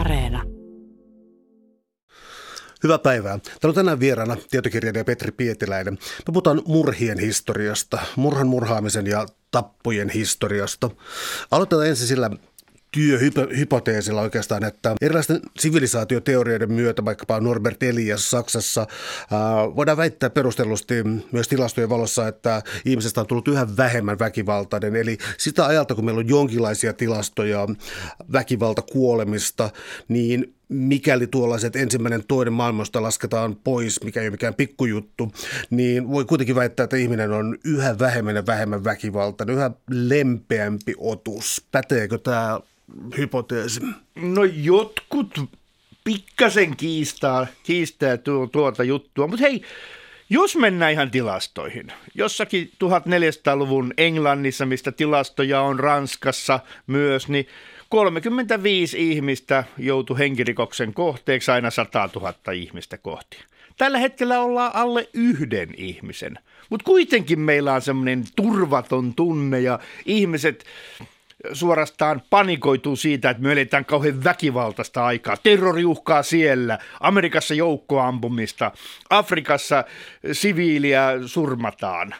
Areena. Hyvää päivää. Täällä on tänään vieraana tietokirjailija Petri Pietiläinen. Me puhutaan murhien historiasta, murhaamisen ja tappojen historiasta. Aloitetaan ensin sillä työhypoteesilla oikeastaan, että erilaisten sivilisaatioteorioiden myötä, vaikkapa Norbert Elias Saksassa, voidaan väittää perustellusti myös tilastojen valossa, että ihmisestä on tullut yhä vähemmän väkivaltainen. Eli sitä ajalta, kun meillä on jonkinlaisia tilastoja väkivaltakuolemista, niin mikäli tuollaiset ensimmäinen, toinen maailmasta lasketaan pois, mikä ei ole mikään pikkujuttu, niin voi kuitenkin väittää, että ihminen on yhä vähemmän ja vähemmän väkivaltainen, yhä lempeämpi otus. Päteekö tämä hypoteesi? No jotkut pikkasen kiistää tuota juttua, mutta hei, jos mennään ihan tilastoihin, jossakin 1400-luvun Englannissa, mistä tilastoja on Ranskassa myös, niin 35 ihmistä joutui henkirikoksen kohteeksi aina 100 000 ihmistä kohti. Tällä hetkellä ollaan alle 1 ihmisen, mutta kuitenkin meillä on semmoinen turvaton tunne ja ihmiset suorastaan panikoituu siitä, että me eletään kauhean väkivaltaista aikaa. Terroriuhkaa siellä, Amerikassa joukkoampumista, Afrikassa siviiliä surmataan.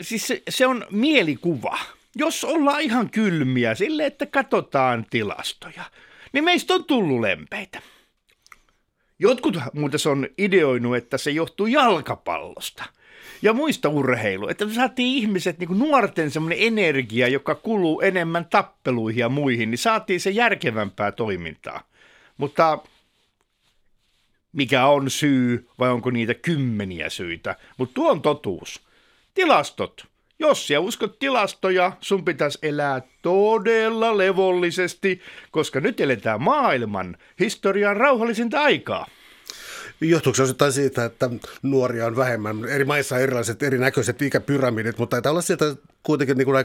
Siis se on mielikuva. Jos ollaan ihan kylmiä sille, että katsotaan tilastoja, niin meistä on tullut lempeitä. Jotkut muuten on ideoinut, että se johtuu jalkapallosta ja muista urheiluja, että saatiin ihmiset, niin kuin nuorten semmoinen energia, joka kuluu enemmän tappeluihin ja muihin, niin saatiin se järkevämpää toimintaa. Mutta mikä on syy vai onko niitä kymmeniä syitä? Mutta tuo on totuus. Tilastot. Jos sä uskot tilastoja, sun pitäisi elää todella levollisesti, koska nyt eletään maailman historian rauhallisinta aikaa. Johtuuko se osittain siitä, että nuoria on vähemmän? Eri maissa on erilaiset erinäköiset ikäpyramidit, mutta taitaa olla sieltä kuitenkin niin kuin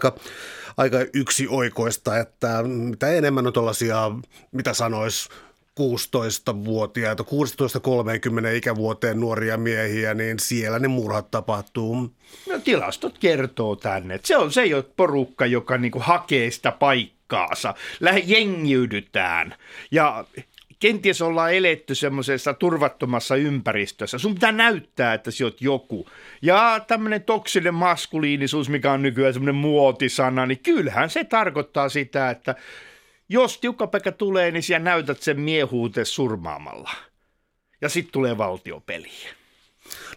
aika yksioikoista, että mitä enemmän on tuollaisia, mitä sanoisi, 16-vuotiaita, 16-30 ikävuoteen nuoria miehiä, niin siellä ne murhat tapahtuu. No tilastot kertoo tänne, että se ei ole porukka, joka niinku hakee sitä paikkaansa. Jengiydytään ja kenties ollaan eletty semmoisessa turvattomassa ympäristössä. Sun pitää näyttää, että sä oot joku. Ja tämmöinen toksinen maskuliinisuus, mikä on nykyään semmoinen muotisana, niin kyllähän se tarkoittaa sitä, että jos tiukkapäkä tulee, niin siellä näytät sen miehuute surmaamalla. Ja sitten tulee valtiopeliä.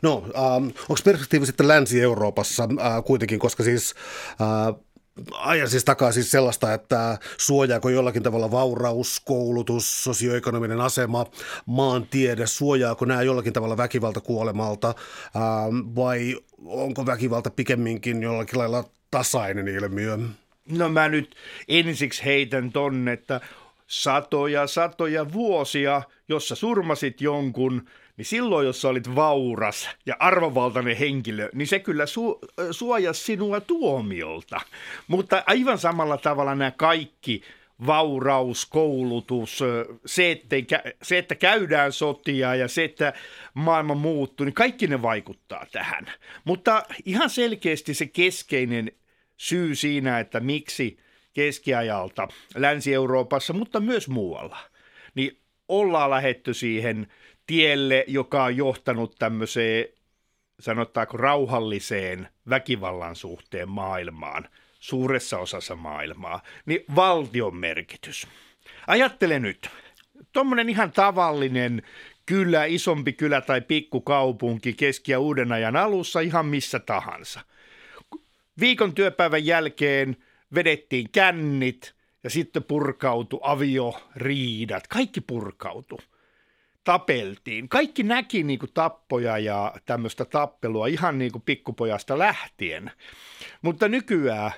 No, onko perspektiivi sitten Länsi-Euroopassa kuitenkin, koska siis ajan siis takaa siis sellaista, että suojaako jollakin tavalla vauraus, koulutus, sosioekonominen asema, maantiede, suojaako nämä jollakin tavalla väkivaltakuolemalta vai onko väkivalta pikemminkin jollakin lailla tasainen ilmiö? No mä nyt ensiksi heitän tonne, että satoja vuosia, jos sä surmasit jonkun, niin silloin jos sä olit vauras ja arvovaltainen henkilö, niin se kyllä suojasi sinua tuomiolta. Mutta aivan samalla tavalla nämä kaikki vauraus, koulutus, se, että käydään sotia ja se, että maailma muuttuu, niin kaikki ne vaikuttaa tähän. Mutta ihan selkeästi se keskeinen syy siinä, että miksi keskiajalta Länsi-Euroopassa, mutta myös muualla, niin ollaan lähdetty siihen tielle, joka on johtanut tämmöiseen, sanotaanko rauhalliseen väkivallan suhteen maailmaan, suuressa osassa maailmaa, niin valtion merkitys. Ajattele nyt, tuommoinen ihan tavallinen kylä, isompi kylä tai pikkukaupunki keski- ja uuden ajan alussa ihan missä tahansa. Viikon työpäivän jälkeen vedettiin kännit ja sitten purkautui avioriidat. Kaikki purkautui. Tapeltiin. Kaikki näki niin kuin tappoja ja tämmöistä tappelua ihan niin kuin pikkupojasta lähtien. Mutta nykyään,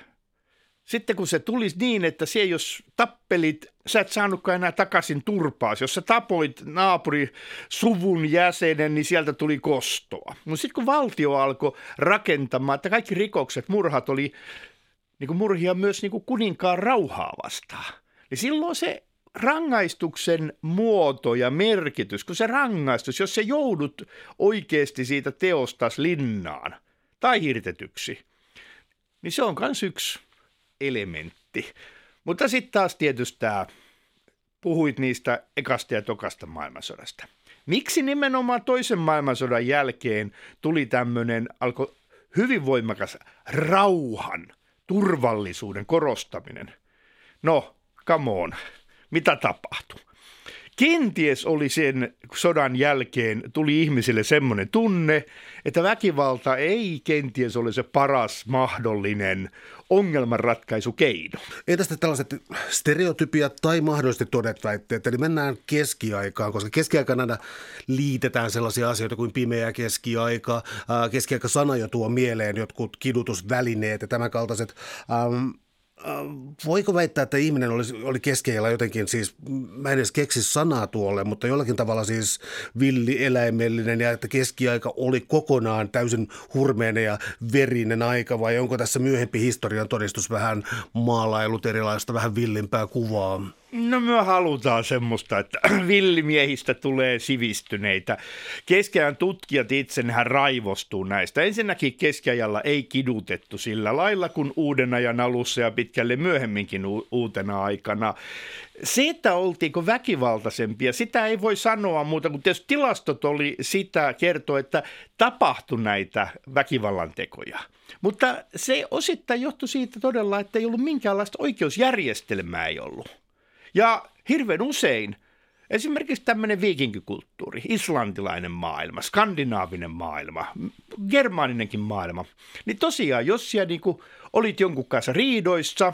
sitten kun se tulisi niin, että se jos tappelit, sä et saanutkaan enää takaisin turpaasi. Jos sä tapoit naapurisuvun jäsenen, niin sieltä tuli kostoa. Mutta sitten kun valtio alkoi rakentamaan, että kaikki rikokset, murhat oli niin kuin murhia myös niin kuin kuninkaan rauhaa vastaan, niin silloin se rangaistuksen muoto ja merkitys, kun se rangaistus, jos sä joudut oikeasti siitä teostas linnaan tai hirtetyksi, niin se on myös yksi elementti. Mutta sitten taas tietysti tämä puhuit niistä ekasta ja tokasta maailmansodasta. Miksi nimenomaan toisen maailmansodan jälkeen tuli tämmöinen, alkoi hyvin voimakas rauhan, turvallisuuden korostaminen? No, come on, mitä tapahtui? Kenties oli sen sodan jälkeen, tuli ihmisille semmoinen tunne, että väkivalta ei kenties ole se paras mahdollinen ongelmanratkaisukeino. Entäs tällaiset stereotypiat tai mahdollisesti todet väitteet? Eli mennään keskiaikaan, koska keskiaikana liitetään sellaisia asioita kuin pimeä keskiaika. Keskiaikasana jo tuo mieleen jotkut kidutusvälineet ja tämän kaltaiset. Voiko väittää, että ihminen oli keskellä jotenkin, siis mä en edes keksi sanaa tuolle, mutta jollakin tavalla siis villieläimellinen ja että keskiaika oli kokonaan täysin hurmeinen ja verinen aika, vai onko tässä myöhempi historian todistus vähän maalailut erilaista, vähän villimpää kuvaa? No me halutaan semmoista, että villimiehistä tulee sivistyneitä. Keskiajan tutkijat itsenähän raivostuu näistä. Ensinnäkin keskiajalla ei kidutettu sillä lailla kuin uuden ajan alussa ja pitkälle myöhemminkin uutena aikana. Se, että oltiinko väkivaltaisempia, sitä ei voi sanoa muuta, kun tietysti tilastot oli sitä kertoa, että tapahtui näitä väkivallan tekoja. Mutta se osittain johtui siitä todella, että ei ollut minkäänlaista oikeusjärjestelmää ei ollut. Ja hirveän usein esimerkiksi tämmöinen viikinkikulttuuri, islantilainen maailma, skandinaavinen maailma, germaaninenkin maailma, niin tosiaan jos sinä niinku olit jonkun kanssa riidoissa,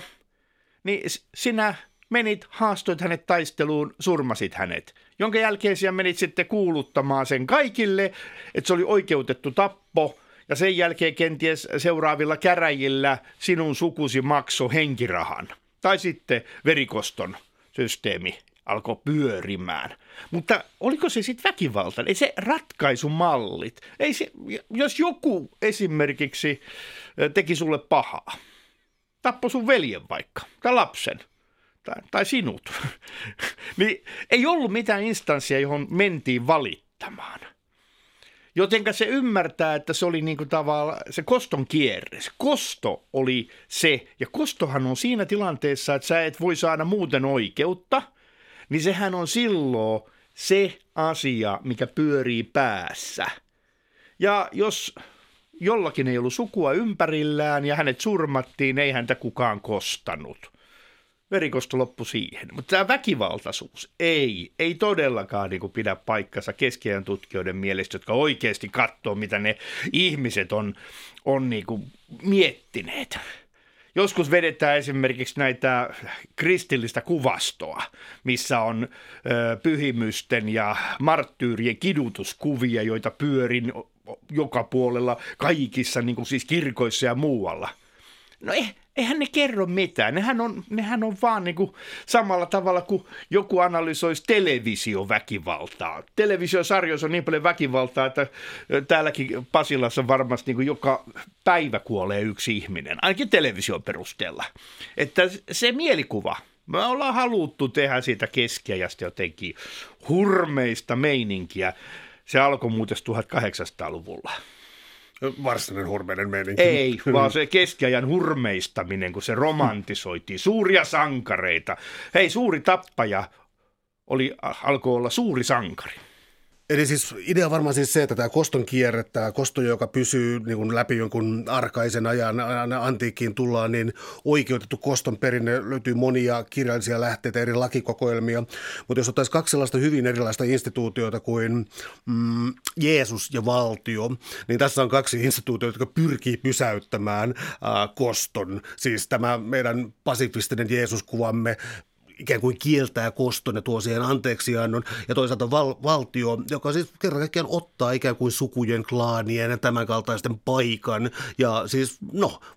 niin sinä menit, haastoit hänet taisteluun, surmasit hänet, jonka jälkeen sinä menit sitten kuuluttamaan sen kaikille, että se oli oikeutettu tappo. Ja sen jälkeen kenties seuraavilla käräjillä sinun sukusi maksoi henkirahan tai sitten verikoston. Systeemi alkoi pyörimään. Mutta oliko se sitten väkivaltainen? Ei se ratkaisumallit. Ei se, jos joku esimerkiksi teki sulle pahaa, tappoi sun veljen vaikka, tai lapsen, tai sinut, niin ei ollut mitään instanssia, johon mentiin valittamaan. Jotenka se ymmärtää, että se oli niinku tavallaan se koston kierre. Se kosto oli se, ja kostohan on siinä tilanteessa, että sä et voi saada muuten oikeutta, niin sehän on silloin se asia, mikä pyörii päässä. Ja jos jollakin ei ollut sukua ympärillään ja hänet surmattiin, ei häntä kukaan kostanut. Verikosto loppui siihen. Mutta tämä väkivaltaisuus ei todellakaan niin kuin pidä paikkansa keskiajan tutkijoiden mielestä, jotka oikeasti katsoo, mitä ne ihmiset on niin kuin miettineet. Joskus vedetään esimerkiksi näitä kristillistä kuvastoa, missä on pyhimysten ja marttyyrien kidutuskuvia, joita pyörin joka puolella, kaikissa niin kuin siis kirkoissa ja muualla. No eihän ne kerro mitään. Nehän on vaan niin kuin samalla tavalla kuin joku analysoisi televisioväkivaltaa. Televisiosarjoissa on niin paljon väkivaltaa, että täälläkin Pasilassa varmasti niin kuin joka päivä kuolee yksi ihminen, ainakin television perusteella. Että se mielikuva. Me ollaan haluttu tehdä siitä keskiajasta jotenkin hurmeista meininkiä. Se alkoi muuten 1800-luvulla. Varsinainen hurmeinen meininki. Ei, vaan se keskiajan hurmeistaminen, kun se romantisoitiin. Suuria sankareita. Hei, suuri tappaja alkoi olla suuri sankari. Eli siis idea varmaan siis se, että tämä koston kierre, tämä kosto, joka pysyy niin kuin läpi jonkun arkaisen ajan, antiikkiin tullaan, niin oikeutettu koston perinne löytyy monia kirjallisia lähteitä, eri lakikokoelmia. Mutta jos ottaisiin kaksi sellaista hyvin erilaista instituutiota kuin Jeesus ja valtio, niin tässä on kaksi instituutiota, jotka pyrkii pysäyttämään koston. Siis tämä meidän pasifistinen Jeesus-kuvamme ikään kuin kieltää koston ja tuo siihen anteeksiannon, ja toisaalta valtio, joka siis kerran kaikkiaan ottaa ikään kuin sukujen, klaanien ja tämän kaltaisten paikan, ja siis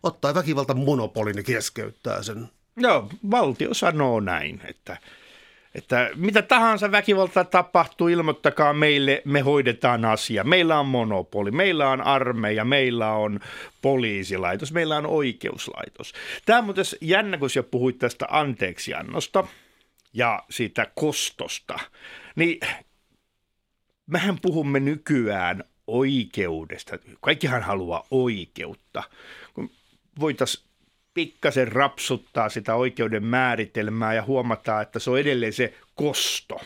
ottaa väkivalta monopolin ja keskeyttää sen. Joo, valtio sanoo näin, että mitä tahansa väkivaltaa tapahtuu, ilmoittakaa meille, me hoidetaan asia. Meillä on monopoli, meillä on armeija, meillä on poliisilaitos, meillä on oikeuslaitos. Tämä on muuten jännä, kun sä puhuit tästä anteeksiannosta ja siitä kostosta, niin mehän puhumme nykyään oikeudesta. Kaikkihan haluaa oikeutta. Voitaisiin pikkasen rapsuttaa sitä oikeuden määritelmää ja huomataan, että se on edelleen se kosto.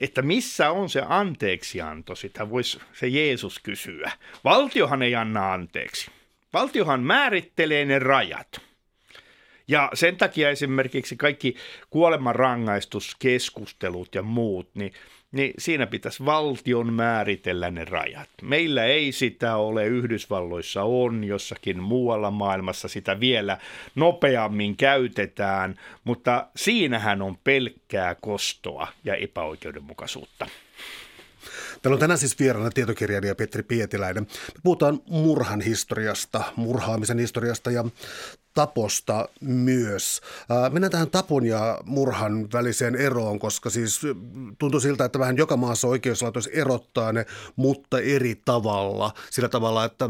Että missä on se anteeksianto, sitä voisi se Jeesus kysyä. Valtiohan ei anna anteeksi. Valtiohan määrittelee ne rajat. Ja sen takia esimerkiksi kaikki kuolemanrangaistuskeskustelut ja muut, niin siinä pitäisi valtion määritellä ne rajat. Meillä ei sitä ole, Yhdysvalloissa on, jossakin muualla maailmassa sitä vielä nopeammin käytetään, mutta siinähän on pelkkää kostoa ja epäoikeudenmukaisuutta. Täällä on tänään siis vieraana tietokirjailija Petri Pietiläinen. Me puhutaan murhan historiasta, murhaamisen historiasta ja taposta myös. Mennään tähän tapon ja murhan väliseen eroon, koska siis tuntuu siltä, että vähän joka maassa oikeuslaitos erottaa ne, mutta eri tavalla. Sillä tavalla, että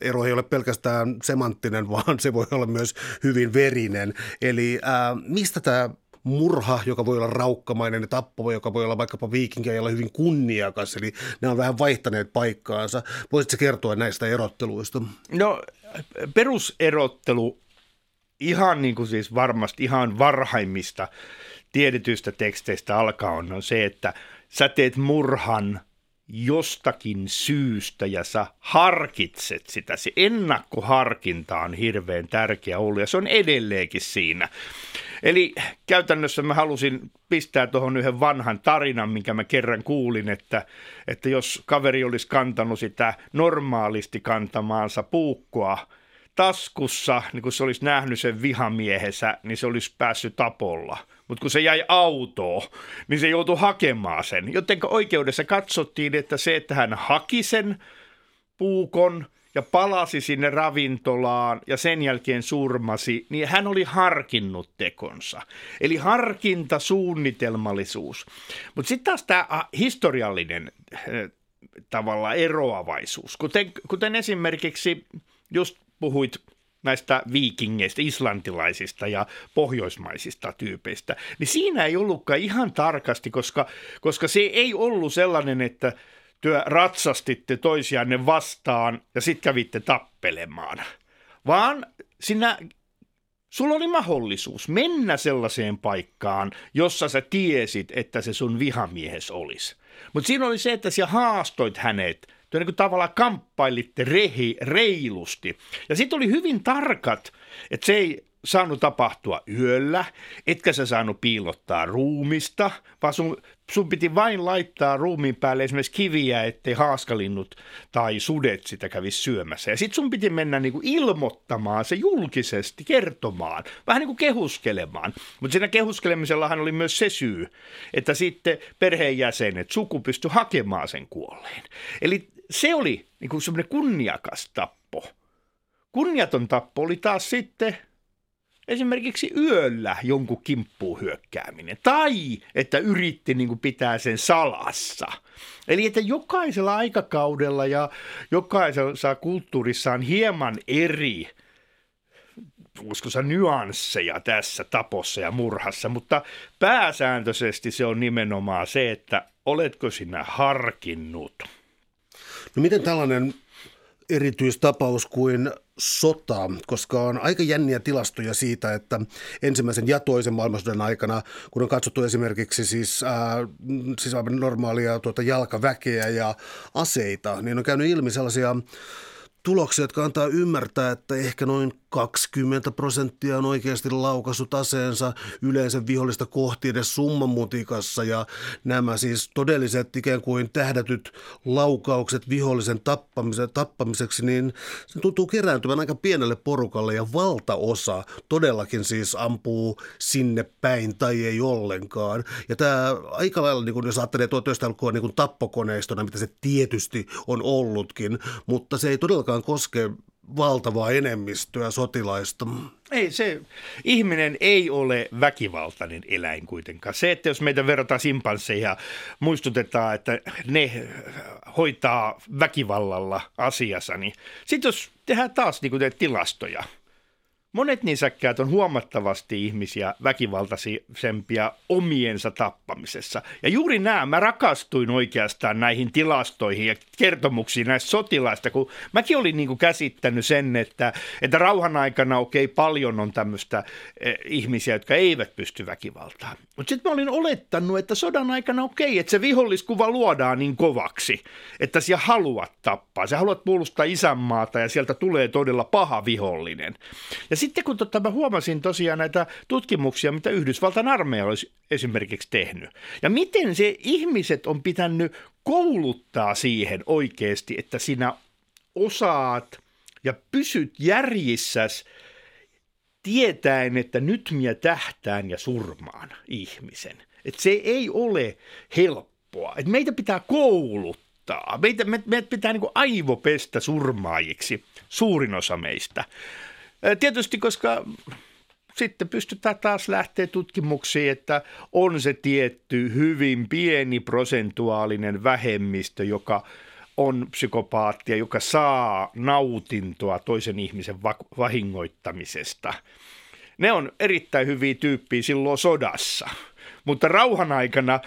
ero ei ole pelkästään semanttinen, vaan se voi olla myös hyvin verinen. Eli mistä tämä murha, joka voi olla raukkamainen, ja tappo, joka voi olla vaikkapa viikinkiajalla hyvin kunniakas, eli nämä on vähän vaihtaneet paikkaansa. Voisitko kertoa näistä erotteluista? No, peruserottelu ihan niin kuin siis varmasti ihan varhaimmista tiedetyistä teksteistä alkaa on se, että sä teet murhan jostakin syystä ja sä harkitset sitä. Se ennakkoharkinta on hirveän tärkeä ollut ja se on edelleenkin siinä. Eli käytännössä mä halusin pistää tuohon yhden vanhan tarinan, minkä mä kerran kuulin, että jos kaveri olisi kantanut sitä normaalisti kantamaansa puukkoa taskussa, niin kun se olisi nähnyt sen vihamiehensä, niin se olisi päässyt tapolla. Mutta kun se jäi autoon, niin se joutui hakemaan sen. Jotenka oikeudessa katsottiin, että se, että hän haki sen puukon ja palasi sinne ravintolaan ja sen jälkeen surmasi, niin hän oli harkinnut tekonsa. Eli harkinta, suunnitelmallisuus. Mutta sitten taas tämä historiallinen tavalla eroavaisuus. Kuten esimerkiksi just puhuit näistä viikingeistä, islantilaisista ja pohjoismaisista tyypeistä, niin siinä ei ollutkaan ihan tarkasti, koska se ei ollut sellainen, että työ ratsastitte toisianne vastaan ja sitten kävitte tappelemaan, vaan sulla oli mahdollisuus mennä sellaiseen paikkaan, jossa sä tiesit, että se sun vihamiehes olisi. Mutta siinä oli se, että sä haastoit hänet. Te niin kuin tavallaan kamppailitte reilusti. Ja sitten oli hyvin tarkat, että se ei saanut tapahtua yöllä, etkä sä saanut piilottaa ruumista, vaan sun piti vain laittaa ruumiin päälle esimerkiksi kiviä, ettei haaskalinnut tai sudet sitä kävisi syömässä. Ja sitten sun piti mennä niin kuin ilmoittamaan se julkisesti, kertomaan, vähän niin kuin kehuskelemaan. Mutta siinä kehuskelemisellahan oli myös se syy, että sitten perheenjäsenet, suku pystyi hakemaan sen kuolleen. Eli se oli niin kuin semmoinen kunniakas tappo. Kunniaton tappo oli taas sitten esimerkiksi yöllä jonkun kimppuun hyökkääminen tai että yritti niin kuin pitää sen salassa. Eli että jokaisella aikakaudella ja jokaisessa kulttuurissa on hieman eri nyansseja tässä tapossa ja murhassa, mutta pääsääntöisesti se on nimenomaan se, että oletko sinä harkinnut. No miten tällainen erityistapaus kuin sota, koska on aika jänniä tilastoja siitä, että ensimmäisen ja toisen maailmansodan aikana, kun on katsottu esimerkiksi siis normaalia jalkaväkeä ja aseita, niin on käynyt ilmi sellaisia tuloksia, jotka antaa ymmärtää, että ehkä noin 20% on oikeasti laukaissut aseensa yleensä vihollista kohti edes summanmutikassa, ja nämä siis todelliset ikään kuin tähdätyt laukaukset vihollisen tappamiseksi, niin se tuntuu kerääntyvän aika pienelle porukalle ja valtaosa todellakin siis ampuu sinne päin tai ei ollenkaan. Ja tämä aika lailla, niin kun jos ajattelee toista alkua niin tappokoneistona, mitä se tietysti on ollutkin, mutta se ei todellakaan koske valtavaa enemmistöä sotilaista. Ei se, ihminen ei ole väkivaltainen eläin kuitenkaan. Se, että jos meitä verrataan simpansseihin ja muistutetaan, että ne hoitaa väkivallalla asiansa, niin sitten jos tehdään taas niin kuin tilastoja, Monet nisäkkäät on huomattavasti ihmisiä väkivaltaisempia omiensa tappamisessa. Ja juuri nämä, mä rakastuin oikeastaan näihin tilastoihin ja kertomuksiin näistä sotilaista, kun mäkin olin niin kuin käsittänyt sen, että rauhan aikana paljon on tämmöistä ihmisiä, jotka eivät pysty väkivaltaan. Mutta sitten mä olin olettanut, että sodan aikana että se viholliskuva luodaan niin kovaksi, että sä haluat tappaa. Sä haluat puolustaa isänmaata ja sieltä tulee todella paha vihollinen. Ja sitten kun mä huomasin tosiaan näitä tutkimuksia, mitä Yhdysvaltain armeija olisi esimerkiksi tehnyt. Ja miten se ihmiset on pitänyt kouluttaa siihen oikeasti, että sinä osaat ja pysyt järjissäsi tietäen, että nyt minä tähtään ja surmaan ihmisen. Että se ei ole helppoa. Että meitä pitää kouluttaa. Meitä pitää niin kuin aivopestä surmaajiksi, suurin osa meistä. Tietysti, koska sitten pystytään taas lähteä tutkimuksiin, että on se tietty hyvin pieni prosentuaalinen vähemmistö, joka on psykopaattia, joka saa nautintoa toisen ihmisen vahingoittamisesta. Ne on erittäin hyviä tyyppiä silloin sodassa, mutta rauhan aikana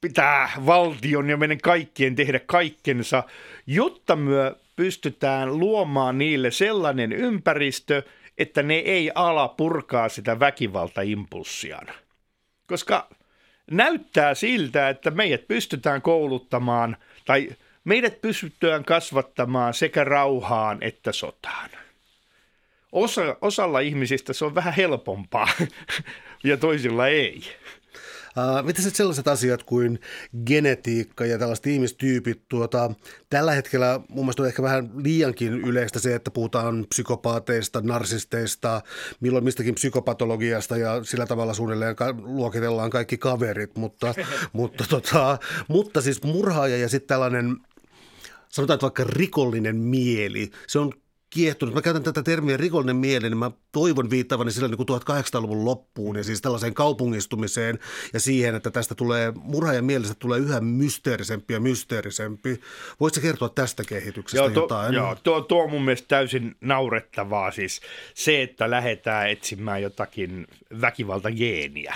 pitää valtion ja meidän kaikkien tehdä kaikkensa, jotta myö pystytään luomaan niille sellainen ympäristö, että ne ei ala purkaa sitä väkivaltaimpulssiaan. Koska näyttää siltä, että meidät pystytään kouluttamaan tai meidät pystytään kasvattamaan sekä rauhaan että sotaan. Osalla ihmisistä se on vähän helpompaa ja toisilla ei. Mitä sitten sellaiset asiat kuin genetiikka ja tällaiset ihmistyypit? Tällä hetkellä mun mielestä on ehkä vähän liiankin yleistä se, että puhutaan psykopaateista, narsisteista, milloin mistäkin psykopatologiasta ja sillä tavalla suunnilleen luokitellaan kaikki kaverit. Mutta siis murhaaja ja sitten tällainen, sanotaan että vaikka rikollinen mieli, se on kiehtunut. Mä käytän tätä termiä rikollinen mieli, niin mä toivon viittaavani sillä niin kuin 1800-luvun loppuun ja siis tällaiseen kaupungistumiseen ja siihen, että tästä tulee, murhaajan mielestä tulee yhä mysteerisempi ja mysteerisempi. Voitko kertoa tästä kehityksestä jotain? Joo, tuo on mun mielestä täysin naurettavaa siis se, että lähdetään etsimään jotakin väkivaltageeniä,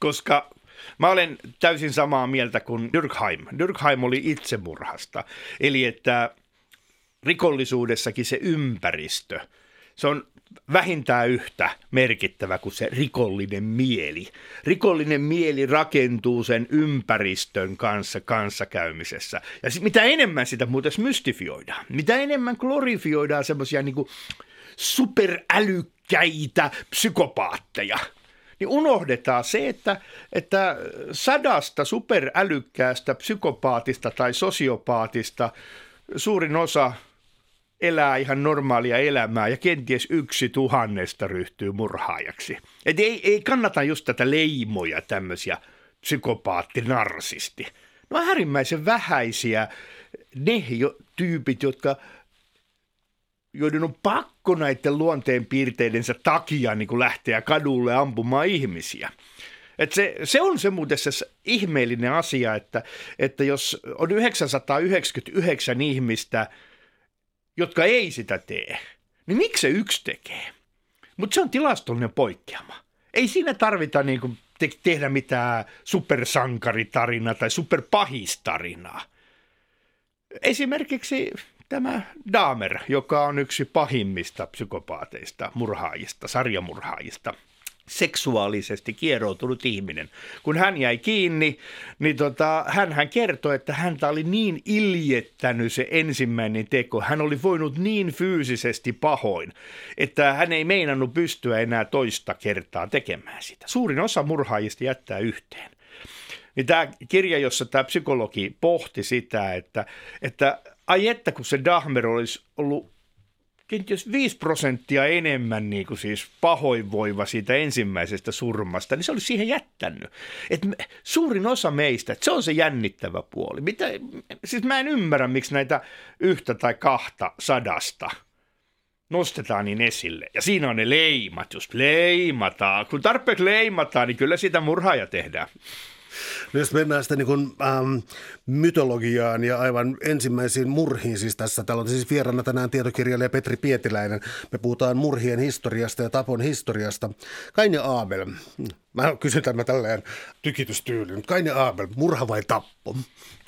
koska mä olen täysin samaa mieltä kuin Dürkheim. Dürkheim oli itsemurhasta, eli että rikollisuudessakin se ympäristö, se on vähintään yhtä merkittävä kuin se rikollinen mieli. Rikollinen mieli rakentuu sen ympäristön kanssa kanssakäymisessä. Ja mitä enemmän sitä muuten mystifioidaan, mitä enemmän glorifioidaan semmoisia niin kuin superälykkäitä psykopaatteja, niin unohdetaan se, että 100 superälykkäästä psykopaatista tai sosiopaatista suurin osa elää ihan normaalia elämää ja kenties 1 tuhannesta ryhtyy murhaajaksi. Et ei kannata just tätä leimoja tämmöisiä psykopaatti-narsisti. No on äärimmäisen vähäisiä ne tyypit, joiden on pakko näiden luonteenpiirteidensä takia niin kun lähteä kadulle ampumaan ihmisiä. Et se on se muuten se ihmeellinen asia, että jos on 999 ihmistä, jotka ei sitä tee, niin miksi se yksi tekee? Mutta se on tilastollinen poikkeama. Ei siinä tarvita niinku tehdä mitään supersankaritarinaa tai superpahistarinaa. Esimerkiksi tämä Dahmer, joka on yksi pahimmista psykopaateista, murhaajista, sarjamurhaajista. Seksuaalisesti kieroutunut ihminen. Kun hän jäi kiinni, niin hän kertoi, että häntä oli niin iljettänyt se ensimmäinen teko. Hän oli voinut niin fyysisesti pahoin, että hän ei meinannut pystyä enää toista kertaa tekemään sitä. Suurin osa murhaajista jättää yhteen. Niin tämä kirja, jossa tämä psykologi pohti sitä, että kun se Dahmer olisi ollut kenties 5% enemmän niin kuin siis pahoinvoiva siitä ensimmäisestä surmasta, niin se olisi siihen jättänyt. Et suurin osa meistä, että se on se jännittävä puoli. Siis mä en ymmärrä, miksi näitä 1 tai 2 sadasta nostetaan niin esille. Ja siinä on ne leimat, just leimataan. Kun tarpeeksi leimataan, niin kyllä sitä murhaa ja tehdään. No jos mennään sitten niin kuin, mytologiaan ja aivan ensimmäisiin murhiin, siis tässä täällä on siis vieraana tänään tietokirjailija Petri Pietiläinen. Me puhutaan murhien historiasta ja tapon historiasta. Kain ja Aabel, mä kysyn tämän tälleen tykitystyylin. Kain ja Aabel, murha vai tappo?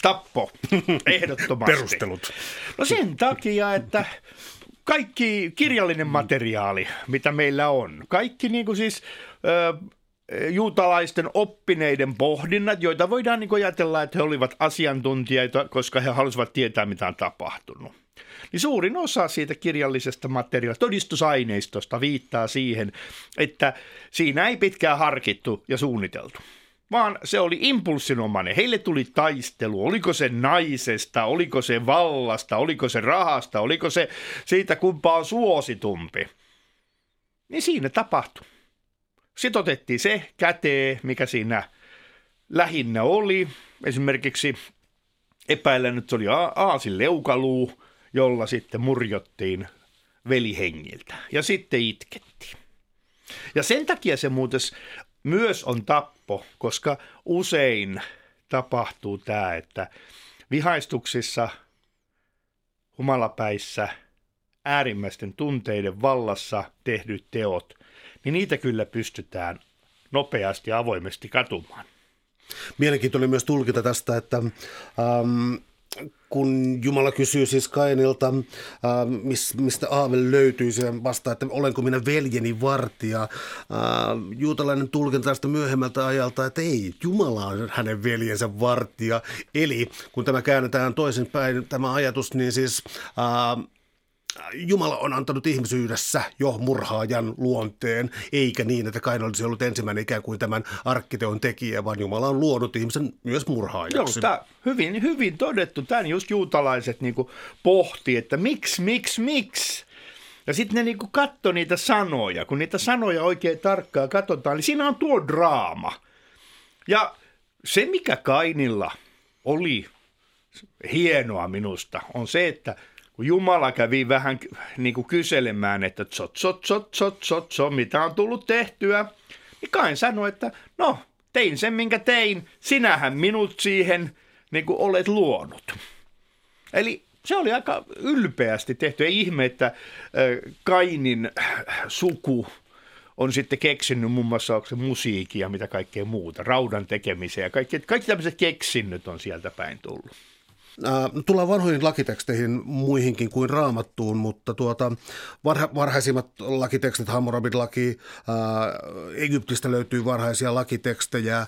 Tappo, ehdottomasti. Perustelut. No sen takia, että kaikki kirjallinen materiaali, mitä meillä on, kaikki niin kuin siis juutalaisten oppineiden pohdinnat, joita voidaan niin kuin ajatella, että he olivat asiantuntijoita, koska he halusivat tietää, mitä on tapahtunut. Niin suurin osa siitä kirjallisesta materiaalista, todistusaineistosta viittaa siihen, että siinä ei pitkään harkittu ja suunniteltu, vaan se oli impulssinomainen. Heille tuli taistelu. Oliko se naisesta, oliko se vallasta, oliko se rahasta, oliko se siitä kumpaa on suositumpi. Niin siinä tapahtui. Sitten otettiin se käteen, mikä siinä lähinnä oli. Esimerkiksi epäillä nyt se oli aasin leukaluu, jolla sitten murjottiin velihengiltä. Ja sitten itkettiin. Ja sen takia se muutos myös on tappo, koska usein tapahtuu tämä, että vihaistuksissa, humalapäissä, äärimmäisten tunteiden vallassa tehdyt teot, niin niitä kyllä pystytään nopeasti ja avoimesti katumaan. Mielenkiintoinen myös tulkinta tästä, että kun Jumala kysyy siis Kainilta, mistä Aabel löytyy, sen vastaa, että olenko minä veljeni vartija. Juutalainen tulkinta tästä myöhemmältä ajalta, että ei, Jumala on hänen veljensä vartija. Eli kun tämä käännetään toisin päin, tämä ajatus, niin siis Jumala on antanut ihmisyydessä jo murhaajan luonteen, eikä niin, että Kain olisi ollut ensimmäinen ikään kuin tämän arkkiteon tekijä, vaan Jumala on luonut ihmisen myös murhaajaksi. Joo, hyvin, hyvin todettu. Tämän just juutalaiset niin kuin pohti, että miksi. Ja sitten ne niin kuin katsoi niitä sanoja. Kun niitä sanoja oikein tarkkaan katsotaan, niin siinä on tuo draama. Ja se, mikä Kainilla oli hienoa minusta, on se, että Jumala kävi vähän niin kuin kyselemään, että tsot, mitä on tullut tehtyä. Niin Kain sanoi, että no, tein sen, minkä tein. Sinähän minut siihen niin kuin olet luonut. Eli se oli aika ylpeästi tehty. Ei ihme, että Kainin suku on sitten keksinyt muun muassa musiikkia, mitä kaikkea muuta, raudan tekemisiä ja kaikki tämmöiset keksinnöt on sieltä päin tullut. Tullaan vanhoihin lakiteksteihin muihinkin kuin Raamattuun, mutta varhaisimmat lakitekstit, Hammurabin laki, Egyptistä löytyy varhaisia lakitekstejä,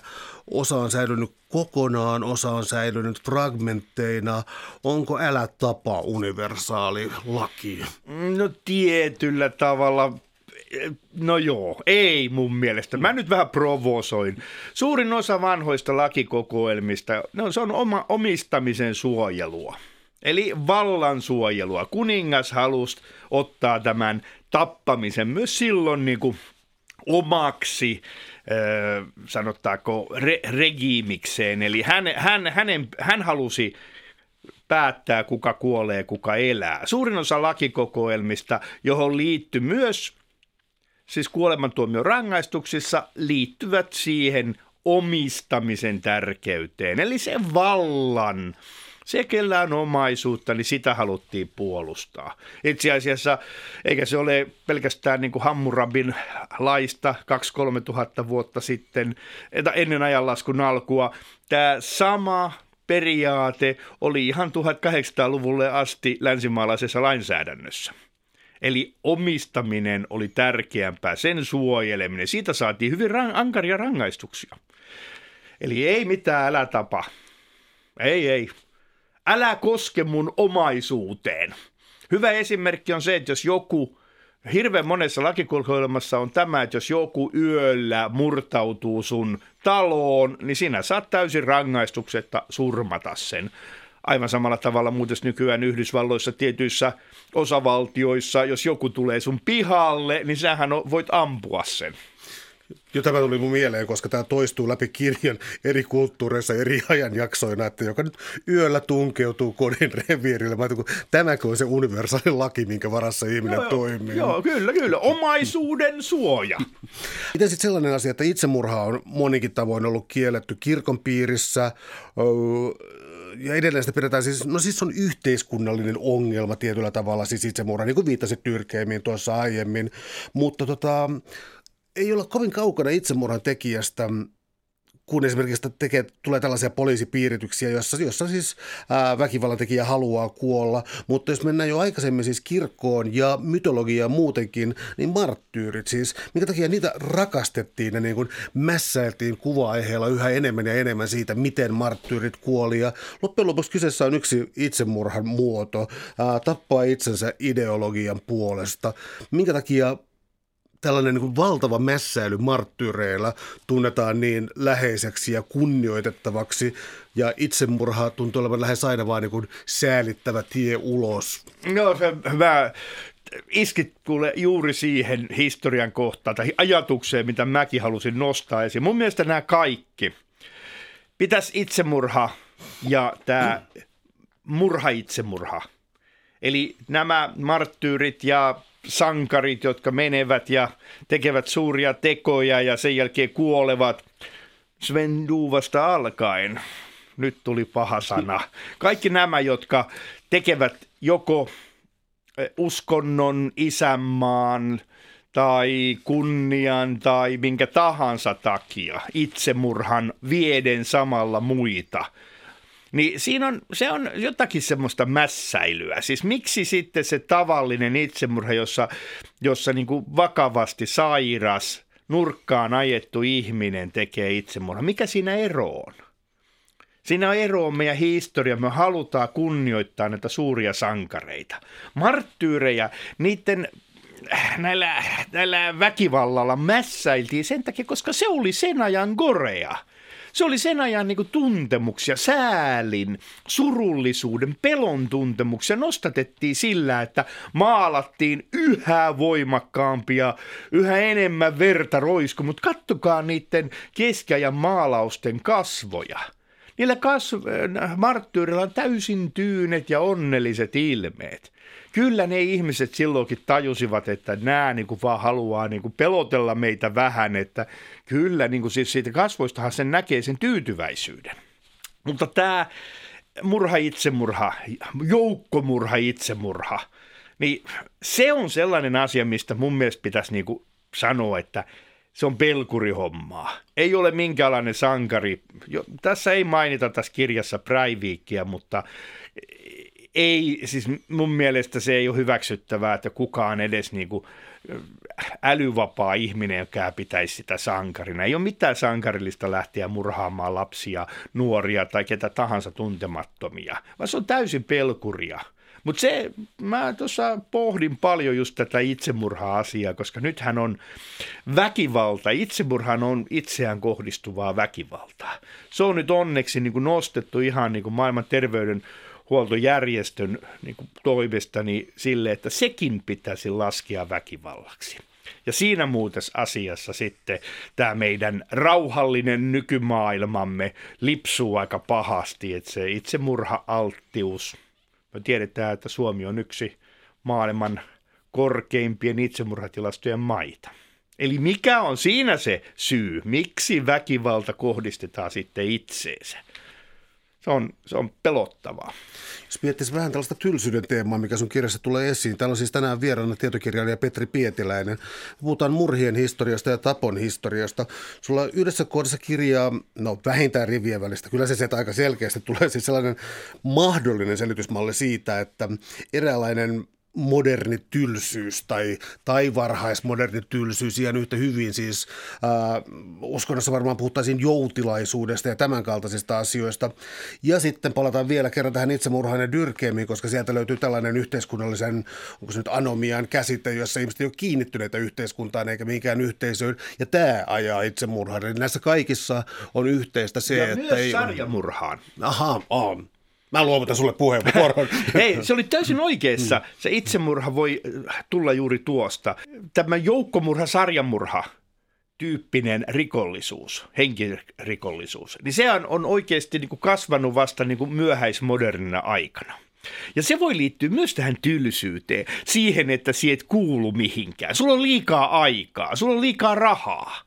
osa on säilynyt kokonaan, osa on säilynyt fragmentteina. Onko älä tapa universaali laki? No tietyllä tavalla. No joo, ei mun mielestä. Mä nyt vähän provosoin. Suurin osa vanhoista lakikokoelmista, no se on omistamisen suojelua. Eli vallan suojelua. Kuningas halusi ottaa tämän tappamisen myös silloin niin kuin omaksi, sanotaanko, regiimikseen. Eli hän halusi päättää, kuka kuolee, kuka elää. Suurin osa lakikokoelmista, johon liittyy myös siis kuolemantuomion rangaistuksissa, liittyvät siihen omistamisen tärkeyteen. Eli se vallan, se kellä on omaisuutta, niin sitä haluttiin puolustaa. Itse asiassa, eikä se ole pelkästään niin kuin Hammurabin laista 2-3 tuhatta vuotta sitten, ennen ajanlaskun alkua, tämä sama periaate oli ihan 1800-luvulle asti länsimaalaisessa lainsäädännössä. Eli omistaminen oli tärkeämpää, sen suojeleminen. Siitä saatiin hyvin ankaria rangaistuksia. Eli ei mitään, älä tapa. Ei. Älä koske mun omaisuuteen. Hyvä esimerkki on se, että jos joku, hirveän monessa lakikokoelmassa on tämä, että jos joku yöllä murtautuu sun taloon, niin sinä saat täysin rangaistuksetta surmata sen. Aivan samalla tavalla muuten nykyään Yhdysvalloissa tietyissä osavaltioissa, jos joku tulee sun pihalle, niin sähän voit ampua sen. Ja tämä tuli mun mieleen, koska tämä toistuu läpi kirjan eri kulttuureissa eri ajanjaksoina, että joka nyt yöllä tunkeutuu kodin reviirille. Mä ajattelin, tämäkö on se universaali laki, minkä varassa ihminen toimii. Joo, kyllä. Omaisuuden suoja. Miten sitten sellainen asia, että itsemurha on moninkin tavoin ollut kielletty kirkon piirissä, ja edelleen sitä pidetään siis on yhteiskunnallinen ongelma tietyllä tavalla, siis itsemurha, niin kuin viittasit Dürkheimiin tuossa aiemmin, mutta ei olla kovin kaukana itsemurhan tekijästä, kun esimerkiksi tulee tällaisia poliisipiirityksiä, jossa siis väkivallan tekijä haluaa kuolla. Mutta jos mennään jo aikaisemmin siis kirkkoon ja mytologiaan muutenkin, niin marttyyrit siis, minkä takia niitä rakastettiin ja niin kuin mässäiltiin kuva-aiheella yhä enemmän ja enemmän siitä, miten marttyyrit kuoli. Ja loppujen lopuksi kyseessä on yksi itsemurhan muoto, tappaa itsensä ideologian puolesta, minkä takia tällainen niin kuin valtava mässäily marttyyreillä tunnetaan niin läheiseksi ja kunnioitettavaksi, ja itsemurhaa tuntuu olevan lähes aina vaan niin kuin säälittävä tie ulos. No se hyvä. Iskit kuule juuri siihen historian kohtaan tai ajatukseen, mitä mäkin halusin nostaa esiin. Mun mielestä nämä kaikki. Pitäisi itsemurha ja tämä murha-itsemurha. Eli nämä marttyyrit ja sankarit, jotka menevät ja tekevät suuria tekoja ja sen jälkeen kuolevat Sven Duvasta alkaen. Nyt tuli paha sana. Kaikki nämä, jotka tekevät joko uskonnon, isänmaan tai kunnian tai minkä tahansa takia itsemurhan vieden samalla muita. Niin siinä se on jotakin semmoista mässäilyä. Siis miksi sitten se tavallinen itsemurha, jossa niin kuin vakavasti sairas, nurkkaan ajettu ihminen tekee itsemurha? Mikä siinä ero on? Siinä on ero meidän historia. Me halutaan kunnioittaa näitä suuria sankareita. Marttyyrejä, niiden näillä väkivallalla mässäiltiin sen takia, koska se oli sen ajan gorea. Se oli sen ajan niin kuin tuntemuksia, säälin, surullisuuden, pelon tuntemuksia nostatettiin sillä, että maalattiin yhä voimakkaampia, yhä enemmän verta roiskuu, mutta kattokaa niiden keskiajan maalausten kasvoja. Niillä marttyyreillä on täysin tyynet ja onnelliset ilmeet. Kyllä ne ihmiset silloinkin tajusivat, että nämä niin kuin vaan haluaa niin kuin pelotella meitä vähän, että kyllä niin kuin siis siitä kasvoistahan sen näkee sen tyytyväisyyden. Mutta tämä murha-itsemurha, joukkomurha-itsemurha, niin se on sellainen asia, mistä mun mielestä pitäisi niin kuin sanoa, että se on pelkurihommaa. Ei ole minkäänlainen sankari. Tässä ei mainita tässä kirjassa Breivikia, mutta ei, siis mun mielestä se ei ole hyväksyttävää, että kukaan edes niin kuin älyvapaa ihminen, joka pitäisi sitä sankarina. Ei ole mitään sankarillista lähteä murhaamaan lapsia, nuoria tai ketä tahansa tuntemattomia, vaan se on täysin pelkuria. Mutta mä tuossa pohdin paljon just tätä itsemurha-asiaa, koska nythän on väkivalta, itsemurhan on itseään kohdistuvaa väkivaltaa. Se on nyt onneksi niin kuin nostettu ihan niin kuin maailman terveydenhuoltojärjestön niin kuin toimesta niin sille, että sekin pitäisi laskea väkivallaksi. Ja siinä muutessa asiassa sitten tämä meidän rauhallinen nykymaailmamme lipsuu aika pahasti, että se itsemurha-alttius. Me tiedetään, että Suomi on yksi maailman korkeimpien itsemurhatilastojen maita. Eli mikä on siinä se syy, miksi väkivalta kohdistetaan sitten itseensä? Se on pelottavaa. Jos miettisi vähän tällaista tylsyyden teemaa, mikä sun kirjassa tulee esiin. Täällä on siis tänään vieraana tietokirjailija Petri Pietiläinen. Puhutaan murhien historiasta ja tapon historiasta. Sulla yhdessä kohdassa kirjaa, vähintään rivien välistä. Kyllä se aika selkeästi tulee siis sellainen mahdollinen selitysmalli siitä, että eräänlainen moderni tylsyys tai varhaismoderni tylsyys ihan yhtä hyvin. Siis uskonnossa varmaan puhuttaisiin joutilaisuudesta ja tämän kaltaisista asioista. Ja sitten palataan vielä kerran tähän itsemurhaan ja Dürkheimiin, koska sieltä löytyy tällainen yhteiskunnallisen, onko se nyt anomian käsite, jossa ihmiset ei ole kiinnittyneitä yhteiskuntaan eikä mihinkään yhteisöön. Ja tämä ajaa itsemurhaan. Eli näissä kaikissa on yhteistä se, ja että ei sarjamurhaan. Aha, on. Mä luovutan sulle puheenvuoron. Ei, se oli täysin oikeassa. Se itsemurha voi tulla juuri tuosta. Tämä joukkomurha, sarjamurha tyyppinen rikollisuus, henkirikollisuus, niin sehän on oikeasti niin kuin kasvanut vasta niin kuin myöhäismodernina aikana. Ja se voi liittyä myös tähän tylsyyteen, siihen, että sinä et kuulu mihinkään. Sulla on liikaa aikaa, sulla on liikaa rahaa.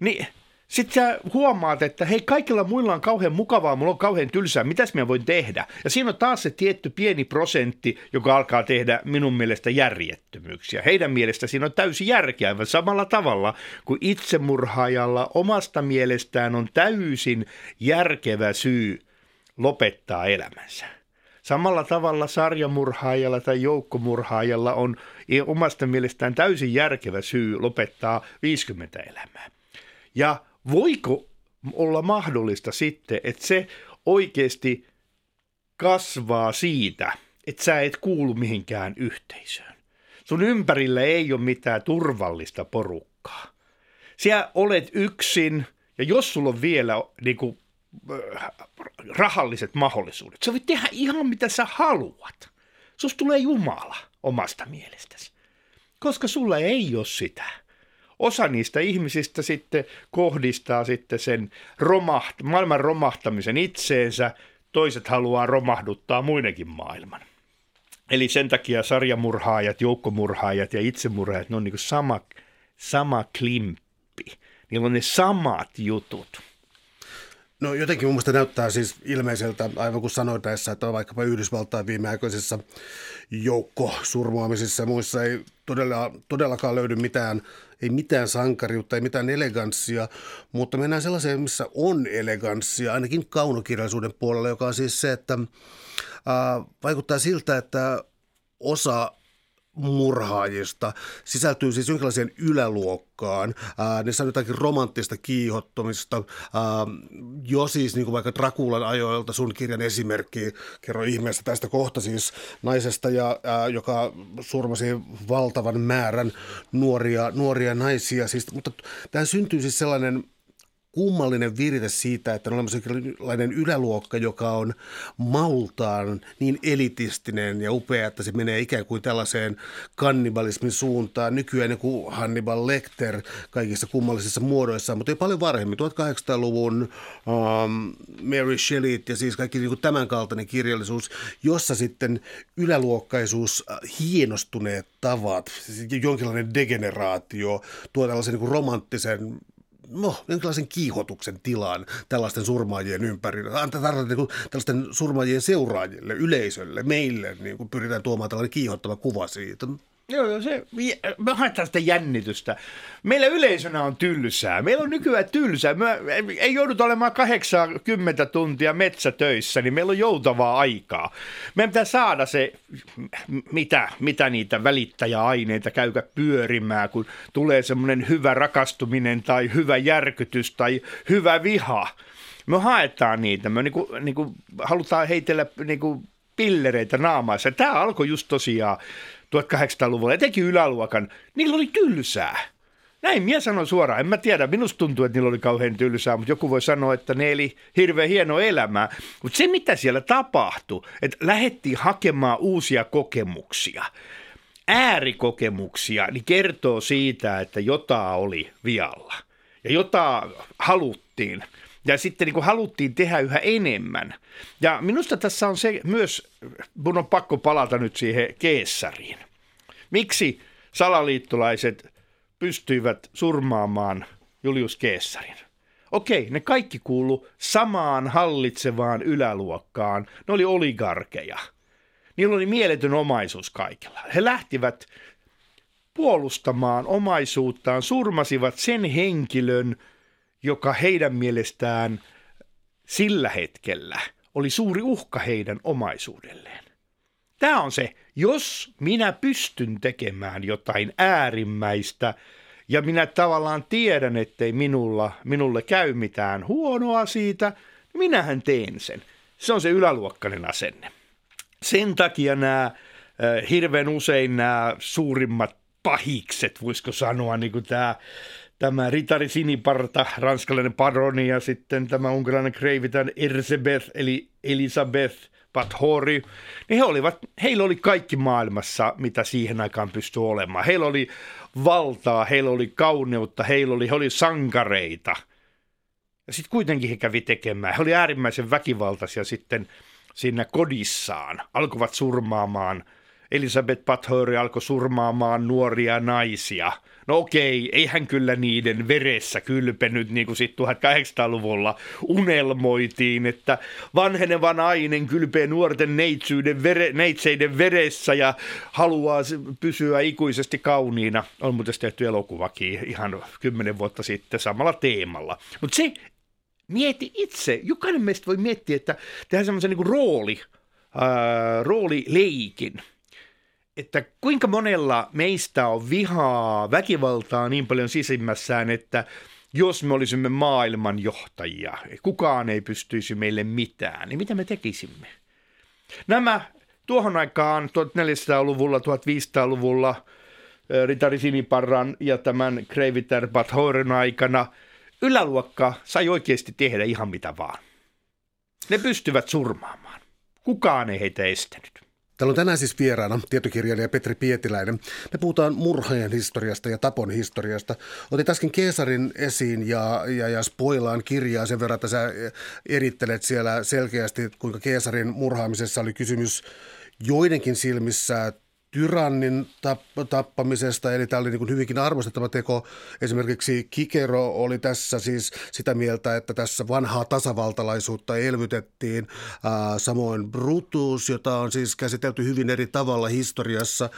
Niin sitten sä huomaat, että hei, kaikilla muilla on kauhean mukavaa, mulla on kauhean tylsää, mitäs minä voin tehdä? Ja siinä on taas se tietty pieni prosentti, joka alkaa tehdä minun mielestä järjettömyyksiä. Heidän mielestä siinä on täysi järkeä, aivan samalla tavalla kuin itsemurhaajalla omasta mielestään on täysin järkevä syy lopettaa elämänsä. Samalla tavalla sarjamurhaajalla tai joukkomurhaajalla on omasta mielestään täysin järkevä syy lopettaa 50 elämää. Ja voiko olla mahdollista sitten, että se oikeasti kasvaa siitä, että sä et kuulu mihinkään yhteisöön. Sun ympärillä ei ole mitään turvallista porukkaa. Sä olet yksin ja jos sulla on vielä niin kuin rahalliset mahdollisuudet, sä voit tehdä ihan mitä sä haluat. Sus tulee Jumala omasta mielestäsi, koska sulla ei ole sitä. Osa niistä ihmisistä sitten kohdistaa sitten sen maailman romahtamisen itseensä, toiset haluaa romahduttaa muidenkin maailman. Eli sen takia sarjamurhaajat, joukkomurhaajat ja itsemurhaajat, ne on niin kuin sama klimppi, niillä on ne samat jutut. No jotenkin mun mielestä näyttää siis ilmeiseltä, aivan kuin sanoin tässä, että vaikkapa Yhdysvaltain viimeaikaisissa joukkosurmaamisissa ja muissa ei todellakaan löydy mitään, ei mitään sankariutta, ei mitään eleganssia, mutta mennään sellaiseen, missä on eleganssia, ainakin kaunokirjallisuuden puolella, joka on siis se, että vaikuttaa siltä, että osa murhaajista sisältyy siis jonkinlaiseen yläluokkaan. Ne saa jotakin romanttista kiihottomista. Jo siis niin kuin vaikka Draculan ajoilta sun kirjan esimerkki, kerro ihmeessä tästä kohta siis naisesta, joka surmasi valtavan määrän nuoria naisia. Siis, mutta tähän syntyy siis sellainen kummallinen virite siitä, että on olemassa sellainen yläluokka, joka on maultaan niin elitistinen ja upea, että se menee ikään kuin tällaiseen kannibalismin suuntaan. Nykyään niin kuin Hannibal Lecter kaikissa kummallisissa muodoissa, mutta ei paljon varhemmin. 1800-luvun Mary Shelley ja siis kaikki niin kuin tämänkaltainen kirjallisuus, jossa sitten yläluokkaisuus, hienostuneet tavat, siis jonkinlainen degeneraatio, tuo tällaisen niin kuin romanttisen, jonkinlaisen kiihotuksen tilaan tällaisten surmaajien ympärillä. Tällaisten surmaajien seuraajille, yleisölle, meille niin kuin pyritään tuomaan tällainen kiihottava kuva siitä. Joo, me haetaan sitä jännitystä. Meillä yleisönä on tylsää. Meillä on nykyään tylsää. Me ei jouduta olemaan 80 tuntia metsätöissä, niin meillä on joutavaa aikaa. Meidän pitää saada se, mitä niitä välittäjäaineita käykää pyörimään, kun tulee semmoinen hyvä rakastuminen tai hyvä järkytys tai hyvä viha. Me haetaan niitä. Me niin kuin halutaan heitellä niin kuin pillereitä naamaissa. Tämä alkoi just tosiaan 1800-luvulla, etenkin yläluokan, niillä oli tylsää. Näin minä sanon suoraan, en mä tiedä, minusta tuntuu, että niillä oli kauhean tylsää, mutta joku voi sanoa, että ne eli hirveän hienoa elämää. Mutta se, mitä siellä tapahtui, että lähdettiin hakemaan uusia kokemuksia, äärikokemuksia, niin kertoo siitä, että jotain oli vialla ja jotain haluttiin. Ja sitten niin kuin haluttiin tehdä yhä enemmän. Ja minusta tässä on se myös, mun on pakko palata nyt siihen keessariin. Miksi salaliittolaiset pystyivät surmaamaan Julius Caesarin? Okei, ne kaikki kuulu samaan hallitsevaan yläluokkaan. Ne oli oligarkeja. Niillä oli mieletön omaisuus kaikilla. He lähtivät puolustamaan omaisuuttaan, surmasivat sen henkilön, joka heidän mielestään sillä hetkellä oli suuri uhka heidän omaisuudelleen. Tämä on se, jos minä pystyn tekemään jotain äärimmäistä ja minä tavallaan tiedän, ettei minulle käy mitään huonoa siitä, niin minähän teen sen. Se on se yläluokkainen asenne. Sen takia nämä hirveän usein nämä suurimmat pahikset, voisiko sanoa, niin kuin tämä Ritari Siniparta, ranskalainen paroni ja sitten tämä unkarilainen kreivi, tämän Erzsébet eli Elisabeth Báthory, niin heillä oli kaikki maailmassa, mitä siihen aikaan pystyi olemaan. Heillä oli valtaa, heillä oli kauneutta, he oli sankareita. Ja sitten kuitenkin he kävi tekemään. He oli äärimmäisen väkivaltaisia sitten siinä kodissaan. Alkoivat surmaamaan. Erzsébet Báthory alkoi surmaamaan nuoria naisia. No okei, eihän kyllä niiden veressä kylpenyt, niin kuin sitten 1800-luvulla unelmoitiin, että vanheneva nainen kylpee nuorten neitseiden veressä ja haluaa pysyä ikuisesti kauniina. On muuten tehty elokuvakin ihan 10 vuotta sitten samalla teemalla. Mutta se mieti itse, jokainen meistä voi miettiä, että tehdään semmoisen niin kuin roolileikin. Että kuinka monella meistä on vihaa, väkivaltaa niin paljon sisimmässään, että jos me olisimme maailmanjohtajia, kukaan ei pystyisi meille mitään, niin mitä me tekisimme? Nämä tuohon aikaan 1400-luvulla, 1500-luvulla Ritari Siniparran ja tämän Erzsébet Báthorin aikana yläluokka sai oikeasti tehdä ihan mitä vaan. Ne pystyvät surmaamaan. Kukaan ei heitä estänyt. Täällä on tänään siis vieraana tietokirjailija Petri Pietiläinen. Me puhutaan murhaajan historiasta ja tapon historiasta. Otit äsken Keesarin esiin ja spoilaan kirjaa sen verran, että sä erittelet siellä selkeästi, kuinka Keesarin murhaamisessa oli kysymys joidenkin silmissä tyrannin tappamisesta, eli tämä oli niin kuin hyvinkin arvostettava teko. Esimerkiksi Kikero oli tässä siis sitä mieltä, että tässä vanhaa tasavaltalaisuutta elvytettiin. Samoin Brutus, jota on siis käsitelty hyvin eri tavalla historiassa.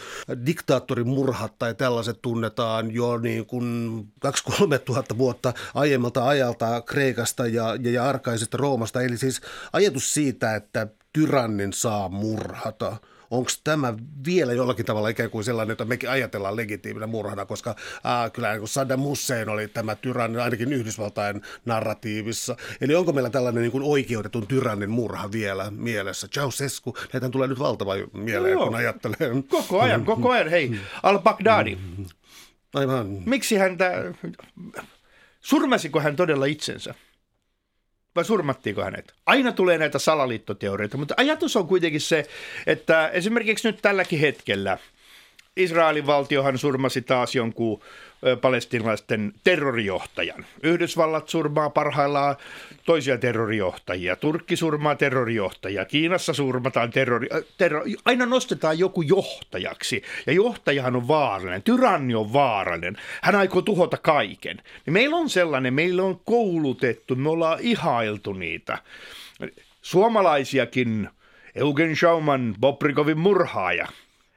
Diktaattorin murhat tai tällaiset tunnetaan jo niin kuin 2-3 tuhatta vuotta aiemmalta ajalta Kreikasta ja arkaisesta Roomasta. Eli siis ajatus siitä, että tyrannin saa murhata. Onko tämä vielä jollakin tavalla ikään kuin sellainen, jota mekin ajatellaan legitiiminä murhana, koska kyllä niin kuin Saddam Hussein oli tämä tyranni ainakin Yhdysvaltain narratiivissa. Eli onko meillä tällainen niin kuin oikeutetun tyrannin murha vielä mielessä? Ceausescu, näitä tulee nyt valtava mieleen, kun ajattelen. Koko ajan, hei, al-Baghdadi. Aivan. Miksi surmasiko hän todella itsensä? Vai surmattiinko hänet? Aina tulee näitä salaliittoteorioita, mutta ajatus on kuitenkin se, että esimerkiksi nyt tälläkin hetkellä Israelin valtiohan surmasi taas jonkun palestiinalaisten terrorijohtajan. Yhdysvallat surmaa parhaillaan toisia terrorijohtajia, Turkki surmaa terrorijohtajia, Kiinassa surmataan aina nostetaan joku johtajaksi, ja johtajahan on vaarallinen, tyranni on vaarallinen, hän aikoo tuhota kaiken. Meillä on sellainen, meillä on koulutettu, me ollaan ihailtu niitä. Suomalaisiakin, Eugen Schauman, Bobrikovin murhaaja,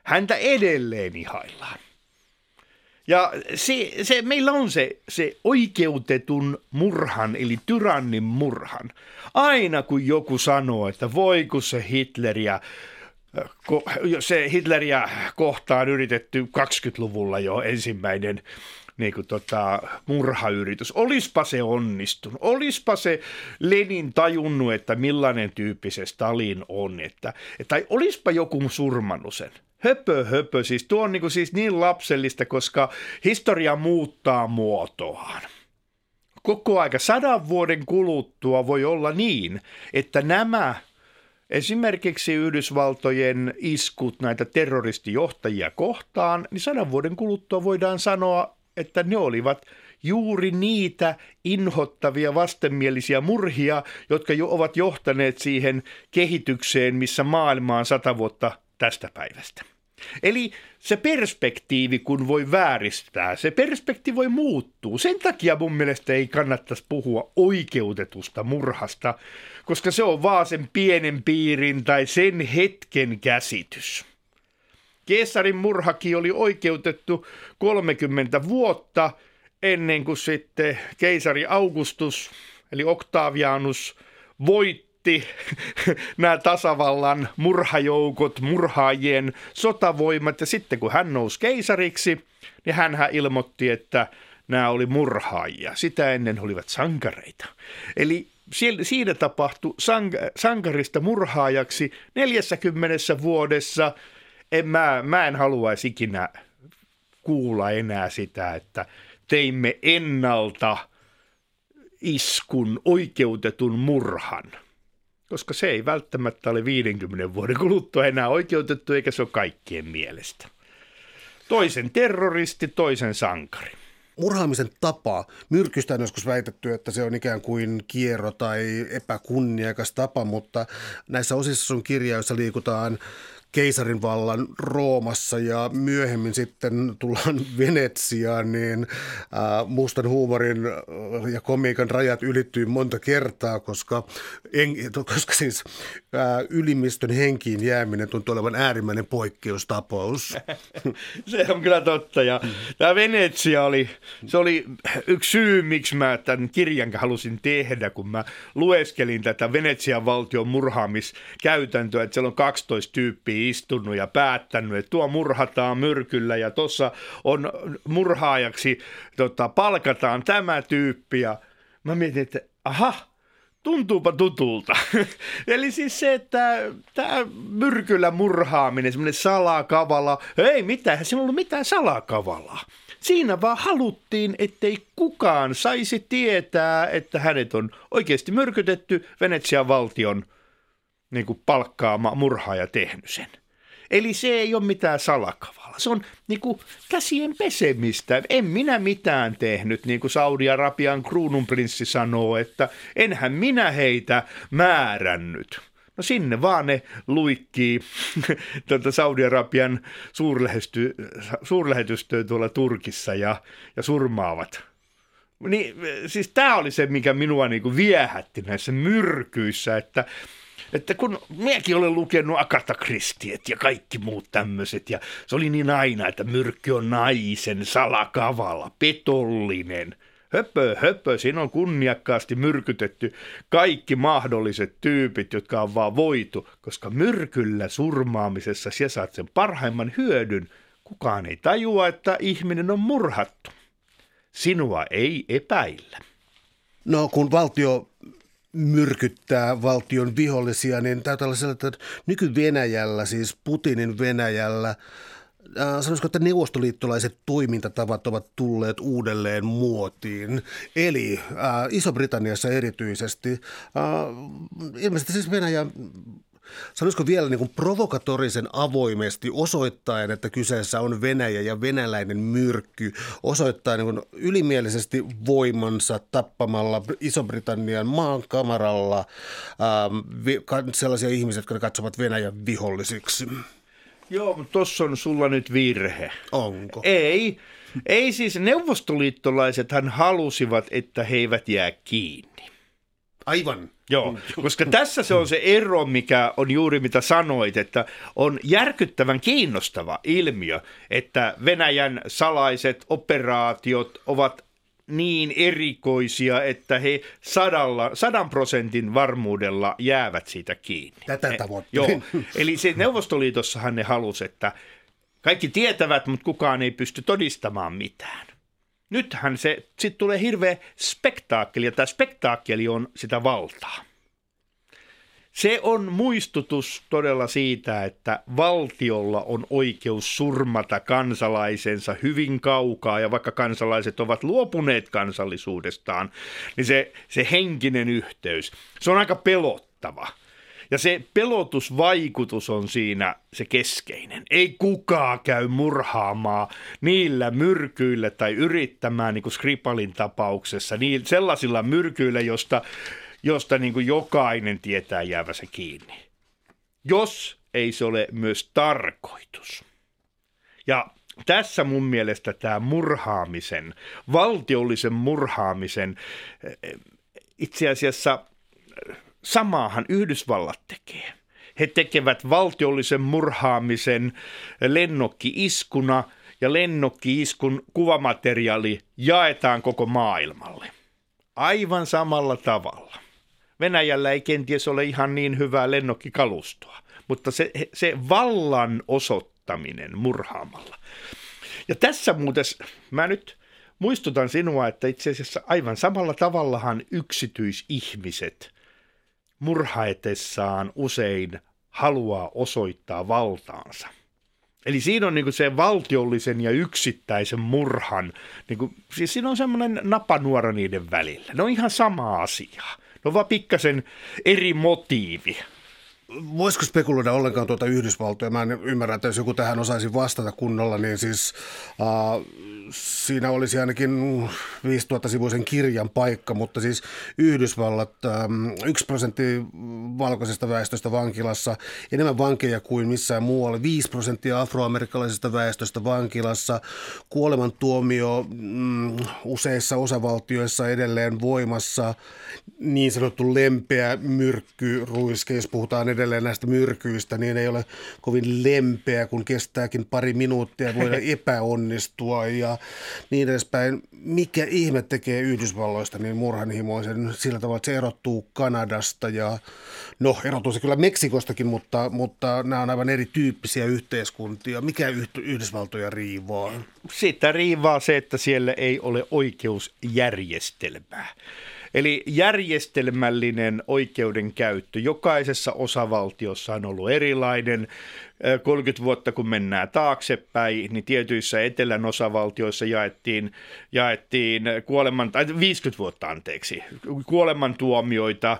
häntä edelleen ihaillaan. Ja meillä on se oikeutetun murhan, eli tyrannin murhan. Aina kun joku sanoo, että voi kun se Hitleriä kohtaan yritetty 20-luvulla jo ensimmäinen niin kuin murhayritys. Olispa se onnistunut, olispa se Lenin tajunnut, että millainen tyyppi se Stalin on, tai olispa joku surmannut sen. Höpö, siis tuo on niin lapsellista, koska historia muuttaa muotoaan. Koko aika 100 vuoden kuluttua voi olla niin, että nämä esimerkiksi Yhdysvaltojen iskut näitä terroristijohtajia kohtaan, niin 100 vuoden kuluttua voidaan sanoa, että ne olivat juuri niitä inhottavia vastenmielisiä murhia, jotka jo ovat johtaneet siihen kehitykseen, missä maailma on 100 vuotta tästä päivästä. Eli se perspektiivi, kun voi vääristää, se perspektiivi voi muuttua. Sen takia mun mielestä ei kannattaisi puhua oikeutetusta murhasta, koska se on vaan sen pienen piirin tai sen hetken käsitys. Keesarin murhakin oli oikeutettu 30 vuotta ennen kuin sitten keisari Augustus, eli Octavianus, voitti nämä tasavallan murhajoukot, murhaajien sotavoimat. Ja sitten kun hän nousi keisariksi, niin hänhän ilmoitti, että nämä oli murhaajia. Sitä ennen olivat sankareita. Eli siinä tapahtui sankarista murhaajaksi 40 vuodessa. Mä en haluaisi ikinä kuulla enää sitä, että teimme ennalta iskun, oikeutetun murhan. koska se ei välttämättä ole 50 vuoden kuluttua enää oikeutettu, eikä se ole kaikkien mielestä. Toisen terroristi, toisen sankari. Murhaamisen tapa. Myrkystä on joskus väitetty, että se on ikään kuin kierro tai epäkunniakas tapa, mutta näissä osissa sun kirjaussa liikutaan keisarin vallan Roomassa ja myöhemmin sitten tullaan Venetsiaan, niin mustan huumorin ja komiikan rajat ylittyy monta kertaa, koska siis ylimistön henkiin jääminen tuntuu olevan äärimmäinen poikkeustapaus. Se on kyllä totta, ja tämä Venetsia oli yksi syy, miksi mä tämän kirjan halusin tehdä, kun mä lueskelin tätä Venetsian valtion murhaamiskäytäntöä, että siellä on 12 tyyppiä istunut ja päättänyt, että tuo murhataan myrkyllä ja tuossa on murhaajaksi palkataan tämä tyyppi, ja mä mietin, että aha, tuntuupa tutulta. Eli siis se, että tämä myrkyllä murhaaminen, semmoinen salakavala, ei mitään, se ei ollut mitään salakavalaa. Siinä vaan haluttiin, ettei kukaan saisi tietää, että hänet on oikeasti myrkytetty, Venetsian valtion niin kuin palkkaama murhaaja tehnyt sen. Eli se ei ole mitään salakavala. Se on niin kuin käsien pesemistä. En minä mitään tehnyt, niin kuin Saudi-Arabian kruununprinssi sanoo, että enhän minä heitä määrännyt. No sinne vaan ne luikkii Saudi-Arabian suurlähetystöön tuolla Turkissa ja surmaavat. Niin, siis tämä oli se, mikä minua niin kuin viehätti näissä myrkyissä, että kun minäkin olen lukenut Agatha Christiet ja kaikki muut tämmöiset, ja se oli niin aina, että myrkky on naisen salakavala, petollinen. Höpö, höpö, siinä on kunniakkaasti myrkytetty kaikki mahdolliset tyypit, jotka on vaan voitu, koska myrkyllä surmaamisessa sinä saat sen parhaimman hyödyn. Kukaan ei tajua, että ihminen on murhattu. Sinua ei epäillä. No kun valtio myrkyttää valtion vihollisia, niin täytyy olla sellainen, että nyky-Venäjällä, siis Putinin Venäjällä, sanoisiko, että neuvostoliittolaiset toimintatavat ovat tulleet uudelleen muotiin. Eli Iso-Britanniassa erityisesti, ilmeisesti siis Venäjä, sanoisiko vielä niin kuin provokatorisen avoimesti osoittaen, että kyseessä on Venäjä ja venäläinen myrkky, osoittaa niin kuin ylimielisesti voimansa tappamalla Iso-Britannian maankamaralla sellaisia ihmisiä, jotka katsovat Venäjän vihollisiksi. Joo, mutta tuossa on sulla nyt virhe. Onko? Ei siis neuvostoliittolaisethan halusivat, että he eivät jää kiinni. Aivan. Joo, koska tässä se on se ero, mikä on juuri mitä sanoit, että on järkyttävän kiinnostava ilmiö, että Venäjän salaiset operaatiot ovat niin erikoisia, että he 100% varmuudella jäävät siitä kiinni. Tätä tavoitteen. Joo, eli se Neuvostoliitossahan ne halusi, että kaikki tietävät, mutta kukaan ei pysty todistamaan mitään. Nythän se sitten tulee hirveä spektaakkeli, ja tämä spektaakkeli on sitä valtaa. Se on muistutus todella siitä, että valtiolla on oikeus surmata kansalaisensa hyvin kaukaa, ja vaikka kansalaiset ovat luopuneet kansallisuudestaan, niin se henkinen yhteys, se on aika pelottava. Ja se pelotusvaikutus on siinä se keskeinen. Ei kukaan käy murhaamaan niillä myrkyillä tai yrittämään, niin kuin Skripalin tapauksessa, sellaisilla myrkyillä, josta niin kuin jokainen tietää jäävänsä kiinni. Jos ei se ole myös tarkoitus. Ja tässä mun mielestä tämä murhaamisen, valtiollisen murhaamisen, itse asiassa samaahan Yhdysvallat tekee. He tekevät valtiollisen murhaamisen lennokki-iskuna, ja lennokki-iskun kuvamateriaali jaetaan koko maailmalle. Aivan samalla tavalla. Venäjällä ei kenties ole ihan niin hyvää lennokkikalustoa, mutta se vallan osoittaminen murhaamalla. Ja tässä muuten mä nyt muistutan sinua, että itse asiassa aivan samalla tavallahan yksityisihmiset murhaetessaan usein haluaa osoittaa valtaansa. Eli siinä on niin se valtiollisen ja yksittäisen murhan, niin kuin, siis siinä on semmoinen napanuora niiden välillä. Ne on ihan sama asia. No vaan pikkasen eri motiivi. Voisiko spekuloida ollenkaan tuota Yhdysvaltoja? Mä en ymmärrä, että jos joku tähän osaisi vastata kunnolla, niin siis siinä olisi ainakin 5000-sivuisen kirjan paikka, mutta siis Yhdysvallat, 1% valkoisesta väestöstä vankilassa, enemmän vankeja kuin missään muualla, 5% afroamerikkalaisesta väestöstä vankilassa, kuolemantuomio useissa osavaltioissa edelleen voimassa, niin sanottu lempeä myrkkyruiske, jos puhutaan edelleen näistä myrkyistä, niin ei ole kovin lempeä, kun kestääkin pari minuuttia, voida epäonnistua ja niin edespäin. Mikä ihme tekee Yhdysvalloista niin murhanhimoisen sillä tavalla, että se erottuu Kanadasta ja no erottuu se kyllä Meksikostakin, mutta nämä on aivan erityyppisiä yhteiskuntia. Mikä Yhdysvaltoja riivaa? Sitä riivaa se, että siellä ei ole oikeusjärjestelmää. Eli järjestelmällinen oikeudenkäyttö jokaisessa osavaltiossa on ollut erilainen. 30 vuotta kun mennään taaksepäin, niin tietyissä etelän osavaltioissa jaettiin 50 vuotta kuolemantuomioita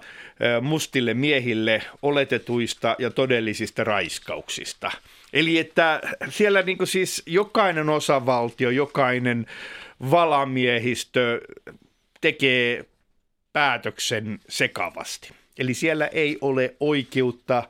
mustille miehille oletetuista ja todellisista raiskauksista. Eli että siellä niin kuin siis jokainen osavaltio, jokainen valamiehistö tekee päätöksen sekavasti. Eli siellä ei ole oikeutta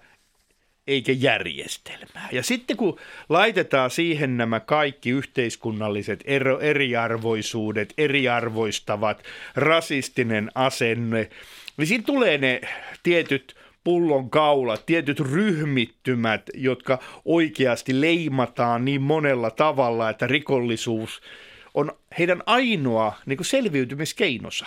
eikä järjestelmää. Ja sitten kun laitetaan siihen nämä kaikki yhteiskunnalliset eriarvoisuudet, eriarvoistavat, rasistinen asenne, niin siinä tulee ne tietyt pullonkaulat, tietyt ryhmittymät, jotka oikeasti leimataan niin monella tavalla, että rikollisuus on heidän ainoa niin kuin selviytymiskeinonsa.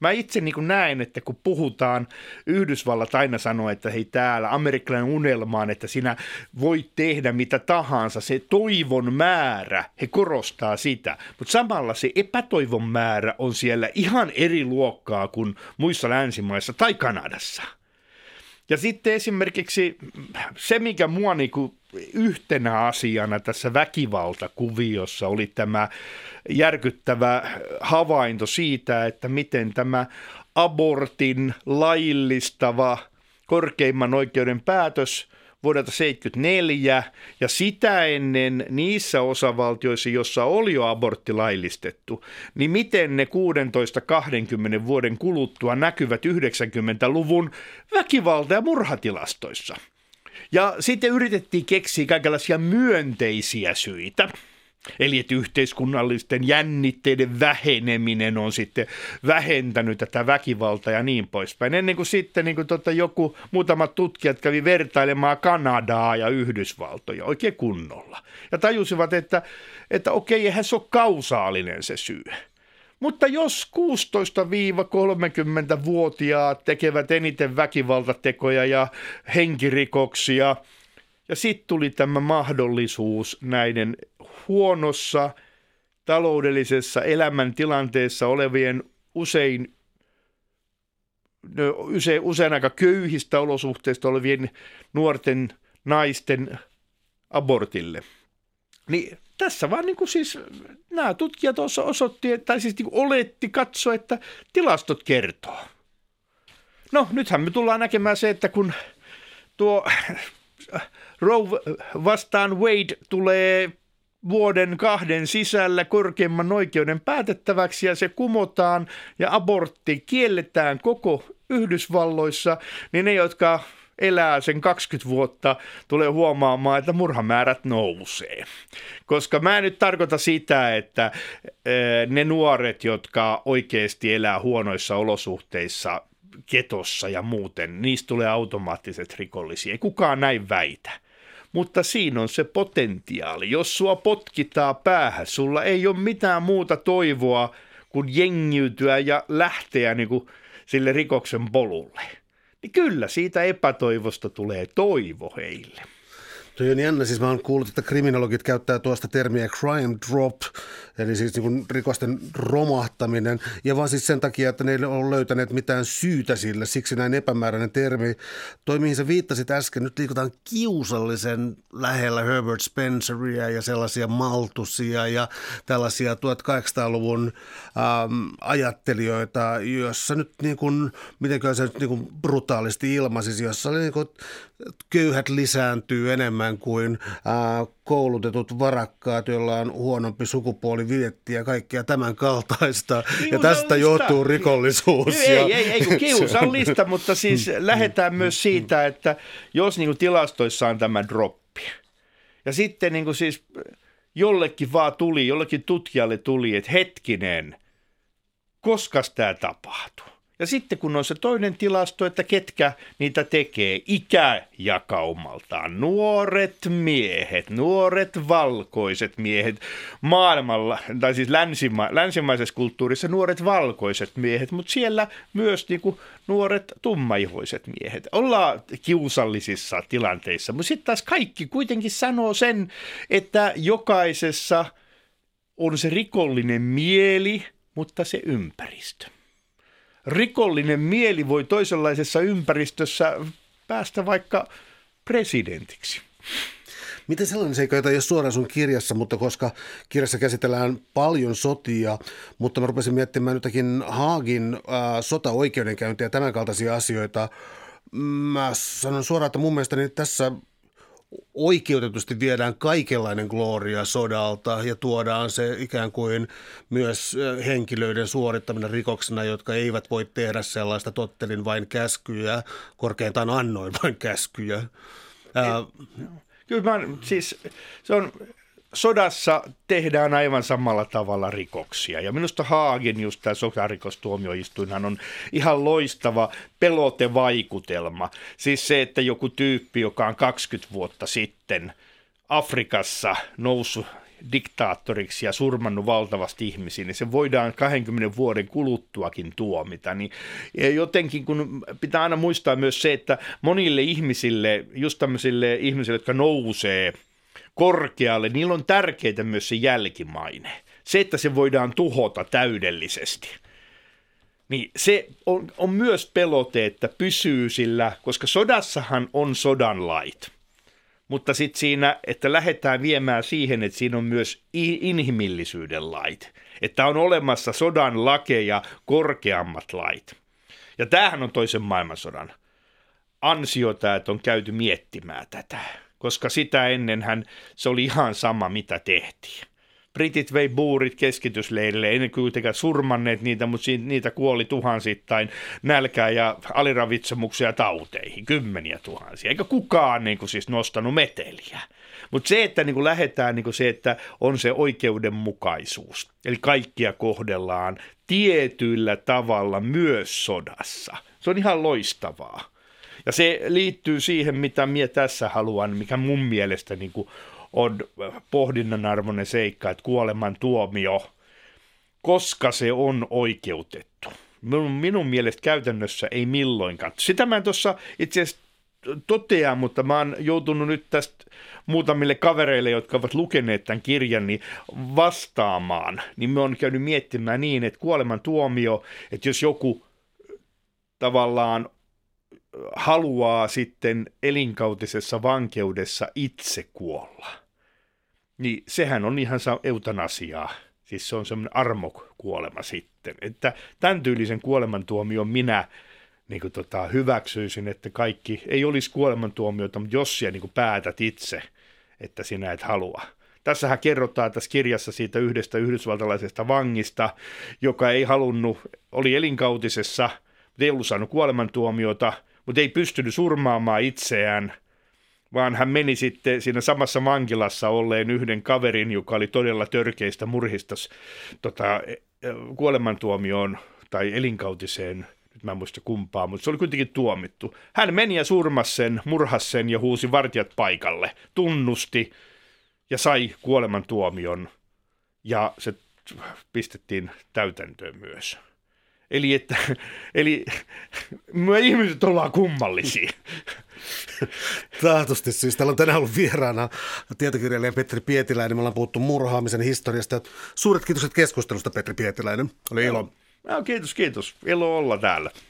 Mä itse niin kuin näen, että kun puhutaan, Yhdysvallat aina sanoo, että hei täällä amerikkalainen unelma on, että sinä voit tehdä mitä tahansa. Se toivon määrä, he korostaa sitä, mutta samalla se epätoivon määrä on siellä ihan eri luokkaa kuin muissa länsimaissa tai Kanadassa. Ja sitten esimerkiksi se, mikä mua niin kuin yhtenä asiana tässä väkivaltakuviossa oli tämä järkyttävä havainto siitä, että miten tämä abortin laillistava korkeimman oikeuden päätös vuodelta 1974 ja sitä ennen niissä osavaltioissa, jossa oli jo abortti laillistettu, niin miten ne 16-20 vuoden kuluttua näkyvät 90-luvun väkivalta- ja murhatilastoissa. Ja sitten yritettiin keksiä kaikenlaisia myönteisiä syitä. Eli että yhteiskunnallisten jännitteiden väheneminen on sitten vähentänyt tätä väkivaltaa ja niin poispäin. Ennen kuin sitten niin kuin muutamat tutkijat kävi vertailemaan Kanadaa ja Yhdysvaltoja oikein kunnolla. Ja tajusivat, että okei, eihän se ole kausaalinen se syy. Mutta jos 16-30-vuotiaat tekevät eniten väkivaltatekoja ja henkirikoksia, ja sitten tuli tämä mahdollisuus näiden huonossa taloudellisessa elämäntilanteessa olevien usein aika köyhistä olosuhteista olevien nuorten naisten abortille. Niin tässä vaan niin kuin siis nämä tutkijat osoitti, tai siis niin kuin oletti katsoa, että tilastot kertoo. No nythän me tullaan näkemään se, että kun tuo Roe vastaan Wade tulee vuoden kahden sisällä korkeimman oikeuden päätettäväksi ja se kumotaan ja abortti kielletään koko Yhdysvalloissa, niin ne, jotka elää sen 20 vuotta, tulee huomaamaan, että murhamäärät nousee. Koska mä en nyt tarkoita sitä, että ne nuoret, jotka oikeasti elää huonoissa olosuhteissa, getossa ja muuten, niistä tulee automaattiset rikollisia. Ei kukaan näin väitä. Mutta siinä on se potentiaali. Jos sua potkitaan päähän, sulla ei ole mitään muuta toivoa kuin jengiytyä ja lähteä niin kuin sille rikoksen polulle. Niin kyllä siitä epätoivosta tulee toivo heille. Toi on jännä. Siis mä oon kuullut, että kriminologit käyttää tuosta termiä crime drop, eli siis niin kuin rikosten romahtaminen. Ja vaan siis sen takia, että ne ei ole löytäneet mitään syytä sille. Siksi näin epämääräinen termi. Toi, mihin sä viittasit äsken, nyt liikutaan kiusallisen lähellä Herbert Spenceria ja sellaisia maltusia ja tällaisia 1800-luvun ajattelijoita, joissa nyt niin kuin, mitenkään se nyt niin kuin brutaalisti ilmaisisi, jossa oli niin kuin, köyhät lisääntyy enemmän kuin koulutetut varakkaat, joilla on huonompi sukupuolivietti ja kaikkea tämän kaltaista. Ja tästä johtuu rikollisuus. Ei kiusallista, mutta siis lähdetään myös siitä, että jos niin kuin tilastoissa on tämä droppi ja sitten niin kuin siis jollekin vaan tuli, jollekin tutkijalle tuli, että hetkinen, koskas tämä tapahtuu. Ja sitten kun on se toinen tilasto, että ketkä niitä tekee ikäjakaumaltaan, nuoret valkoiset miehet maailmalla, tai siis länsimaisessa kulttuurissa nuoret valkoiset miehet, mutta siellä myös niin kuin nuoret tummaihoiset miehet. Ollaan kiusallisissa tilanteissa, mutta sitten taas kaikki kuitenkin sanoo sen, että jokaisessa on se rikollinen mieli, mutta se ympäristö. Rikollinen mieli voi toisenlaisessa ympäristössä päästä vaikka presidentiksi. Miten sellainen seikka, jota ei ole suoraan sun kirjassa, mutta koska kirjassa käsitellään paljon sotia, mutta mä rupesin miettimään jotakin Haagin sotaoikeudenkäyntiä ja tämän kaltaisia asioita. Mä sanon suoraan, että mun mielestäni tässä oikeutetusti viedään kaikenlainen glooria sodalta ja tuodaan se ikään kuin myös henkilöiden suorittaminen rikoksena, jotka eivät voi tehdä sellaista tottelin vain käskyjä, korkeintaan annoin vain käskyjä. Kyllä siis se on, sodassa tehdään aivan samalla tavalla rikoksia ja minusta Haagin just tämä sotarikostuomioistuinhan on ihan loistava pelotevaikutelma. Siis se, että joku tyyppi, joka on 20 vuotta sitten Afrikassa noussut diktaattoriksi ja surmannut valtavasti ihmisiä, niin se voidaan 20 vuoden kuluttuakin tuomita. Niin jotenkin kun pitää aina muistaa myös se, että monille ihmisille, just tämmöisille ihmisille, jotka nousee korkealle, niillä on tärkeää myös se jälkimaine. Se, että se voidaan tuhota täydellisesti, niin se on myös pelote, että pysyy sillä, koska sodassahan on sodan lait. Mutta sitten siinä, että lähdetään viemään siihen, että siinä on myös inhimillisyyden lait. Että on olemassa sodan lakeja korkeammat lait. Ja tämähän on toisen maailmansodan ansiota, että on käyty miettimään tätä. Koska sitä ennenhän se oli ihan sama, mitä tehtiin. Britit vei buurit keskitysleirille, ei ne kuitenkaan surmanneet niitä, mutta niitä kuoli tuhansittain nälkää ja aliravitsemuksia tauteihin, 10,000. Eikä kukaan niin kuin siis nostanut meteliä. Mutta se, että niin kuin lähdetään niin kuin se, että on se oikeudenmukaisuus, eli kaikkia kohdellaan tietyllä tavalla myös sodassa. Se on ihan loistavaa. Ja se liittyy siihen, mitä minä tässä haluan, mikä mun mielestä niin kuin on pohdinnanarvoinen seikka, että kuoleman tuomio, koska se on oikeutettu. Minun mielestä käytännössä ei milloinkaan. Sitä mä en tuossa itse asiassa totea, mutta mä oon joutunut nyt tästä muutamille kavereille, jotka ovat lukeneet tämän kirjan, niin vastaamaan. Niin mä oon käynyt miettimään niin, että kuoleman tuomio, että jos joku tavallaan haluaa sitten elinkautisessa vankeudessa itse kuolla, niin sehän on ihan eutanasiaa. Siis se on semmoinen armokuolema sitten. Että tämän tyylisen kuolemantuomion minä niin kuin hyväksyisin, että kaikki ei olisi kuolemantuomiota, mutta jos sinä niin kuin päätät itse, että sinä et halua. Tässähän kerrotaan tässä kirjassa siitä yhdestä yhdysvaltalaisesta vangista, joka ei halunnut, oli elinkautisessa, mutta ei ollut saanut kuolemantuomiota, mutta ei pystynyt surmaamaan itseään, vaan hän meni sitten siinä samassa vankilassa olleen yhden kaverin, joka oli todella törkeistä murhista kuolemantuomioon tai elinkautiseen, nyt mä en muista kumpaa, mutta se oli kuitenkin tuomittu. Hän meni ja surmasi sen, murhasi sen ja huusi vartijat paikalle, tunnusti ja sai kuolemantuomion ja se pistettiin täytäntöön myös. Eli me ihmiset ollaan kummallisia. Tahtosti siis. Täällä on tänään ollut vieraana tietokirjailija Petri Pietiläinen. Me ollaan puhuttu murhaamisen historiasta. Suuret kiitokset keskustelusta, Petri Pietiläinen. Oli ilo. Kiitos. Ilo olla täällä.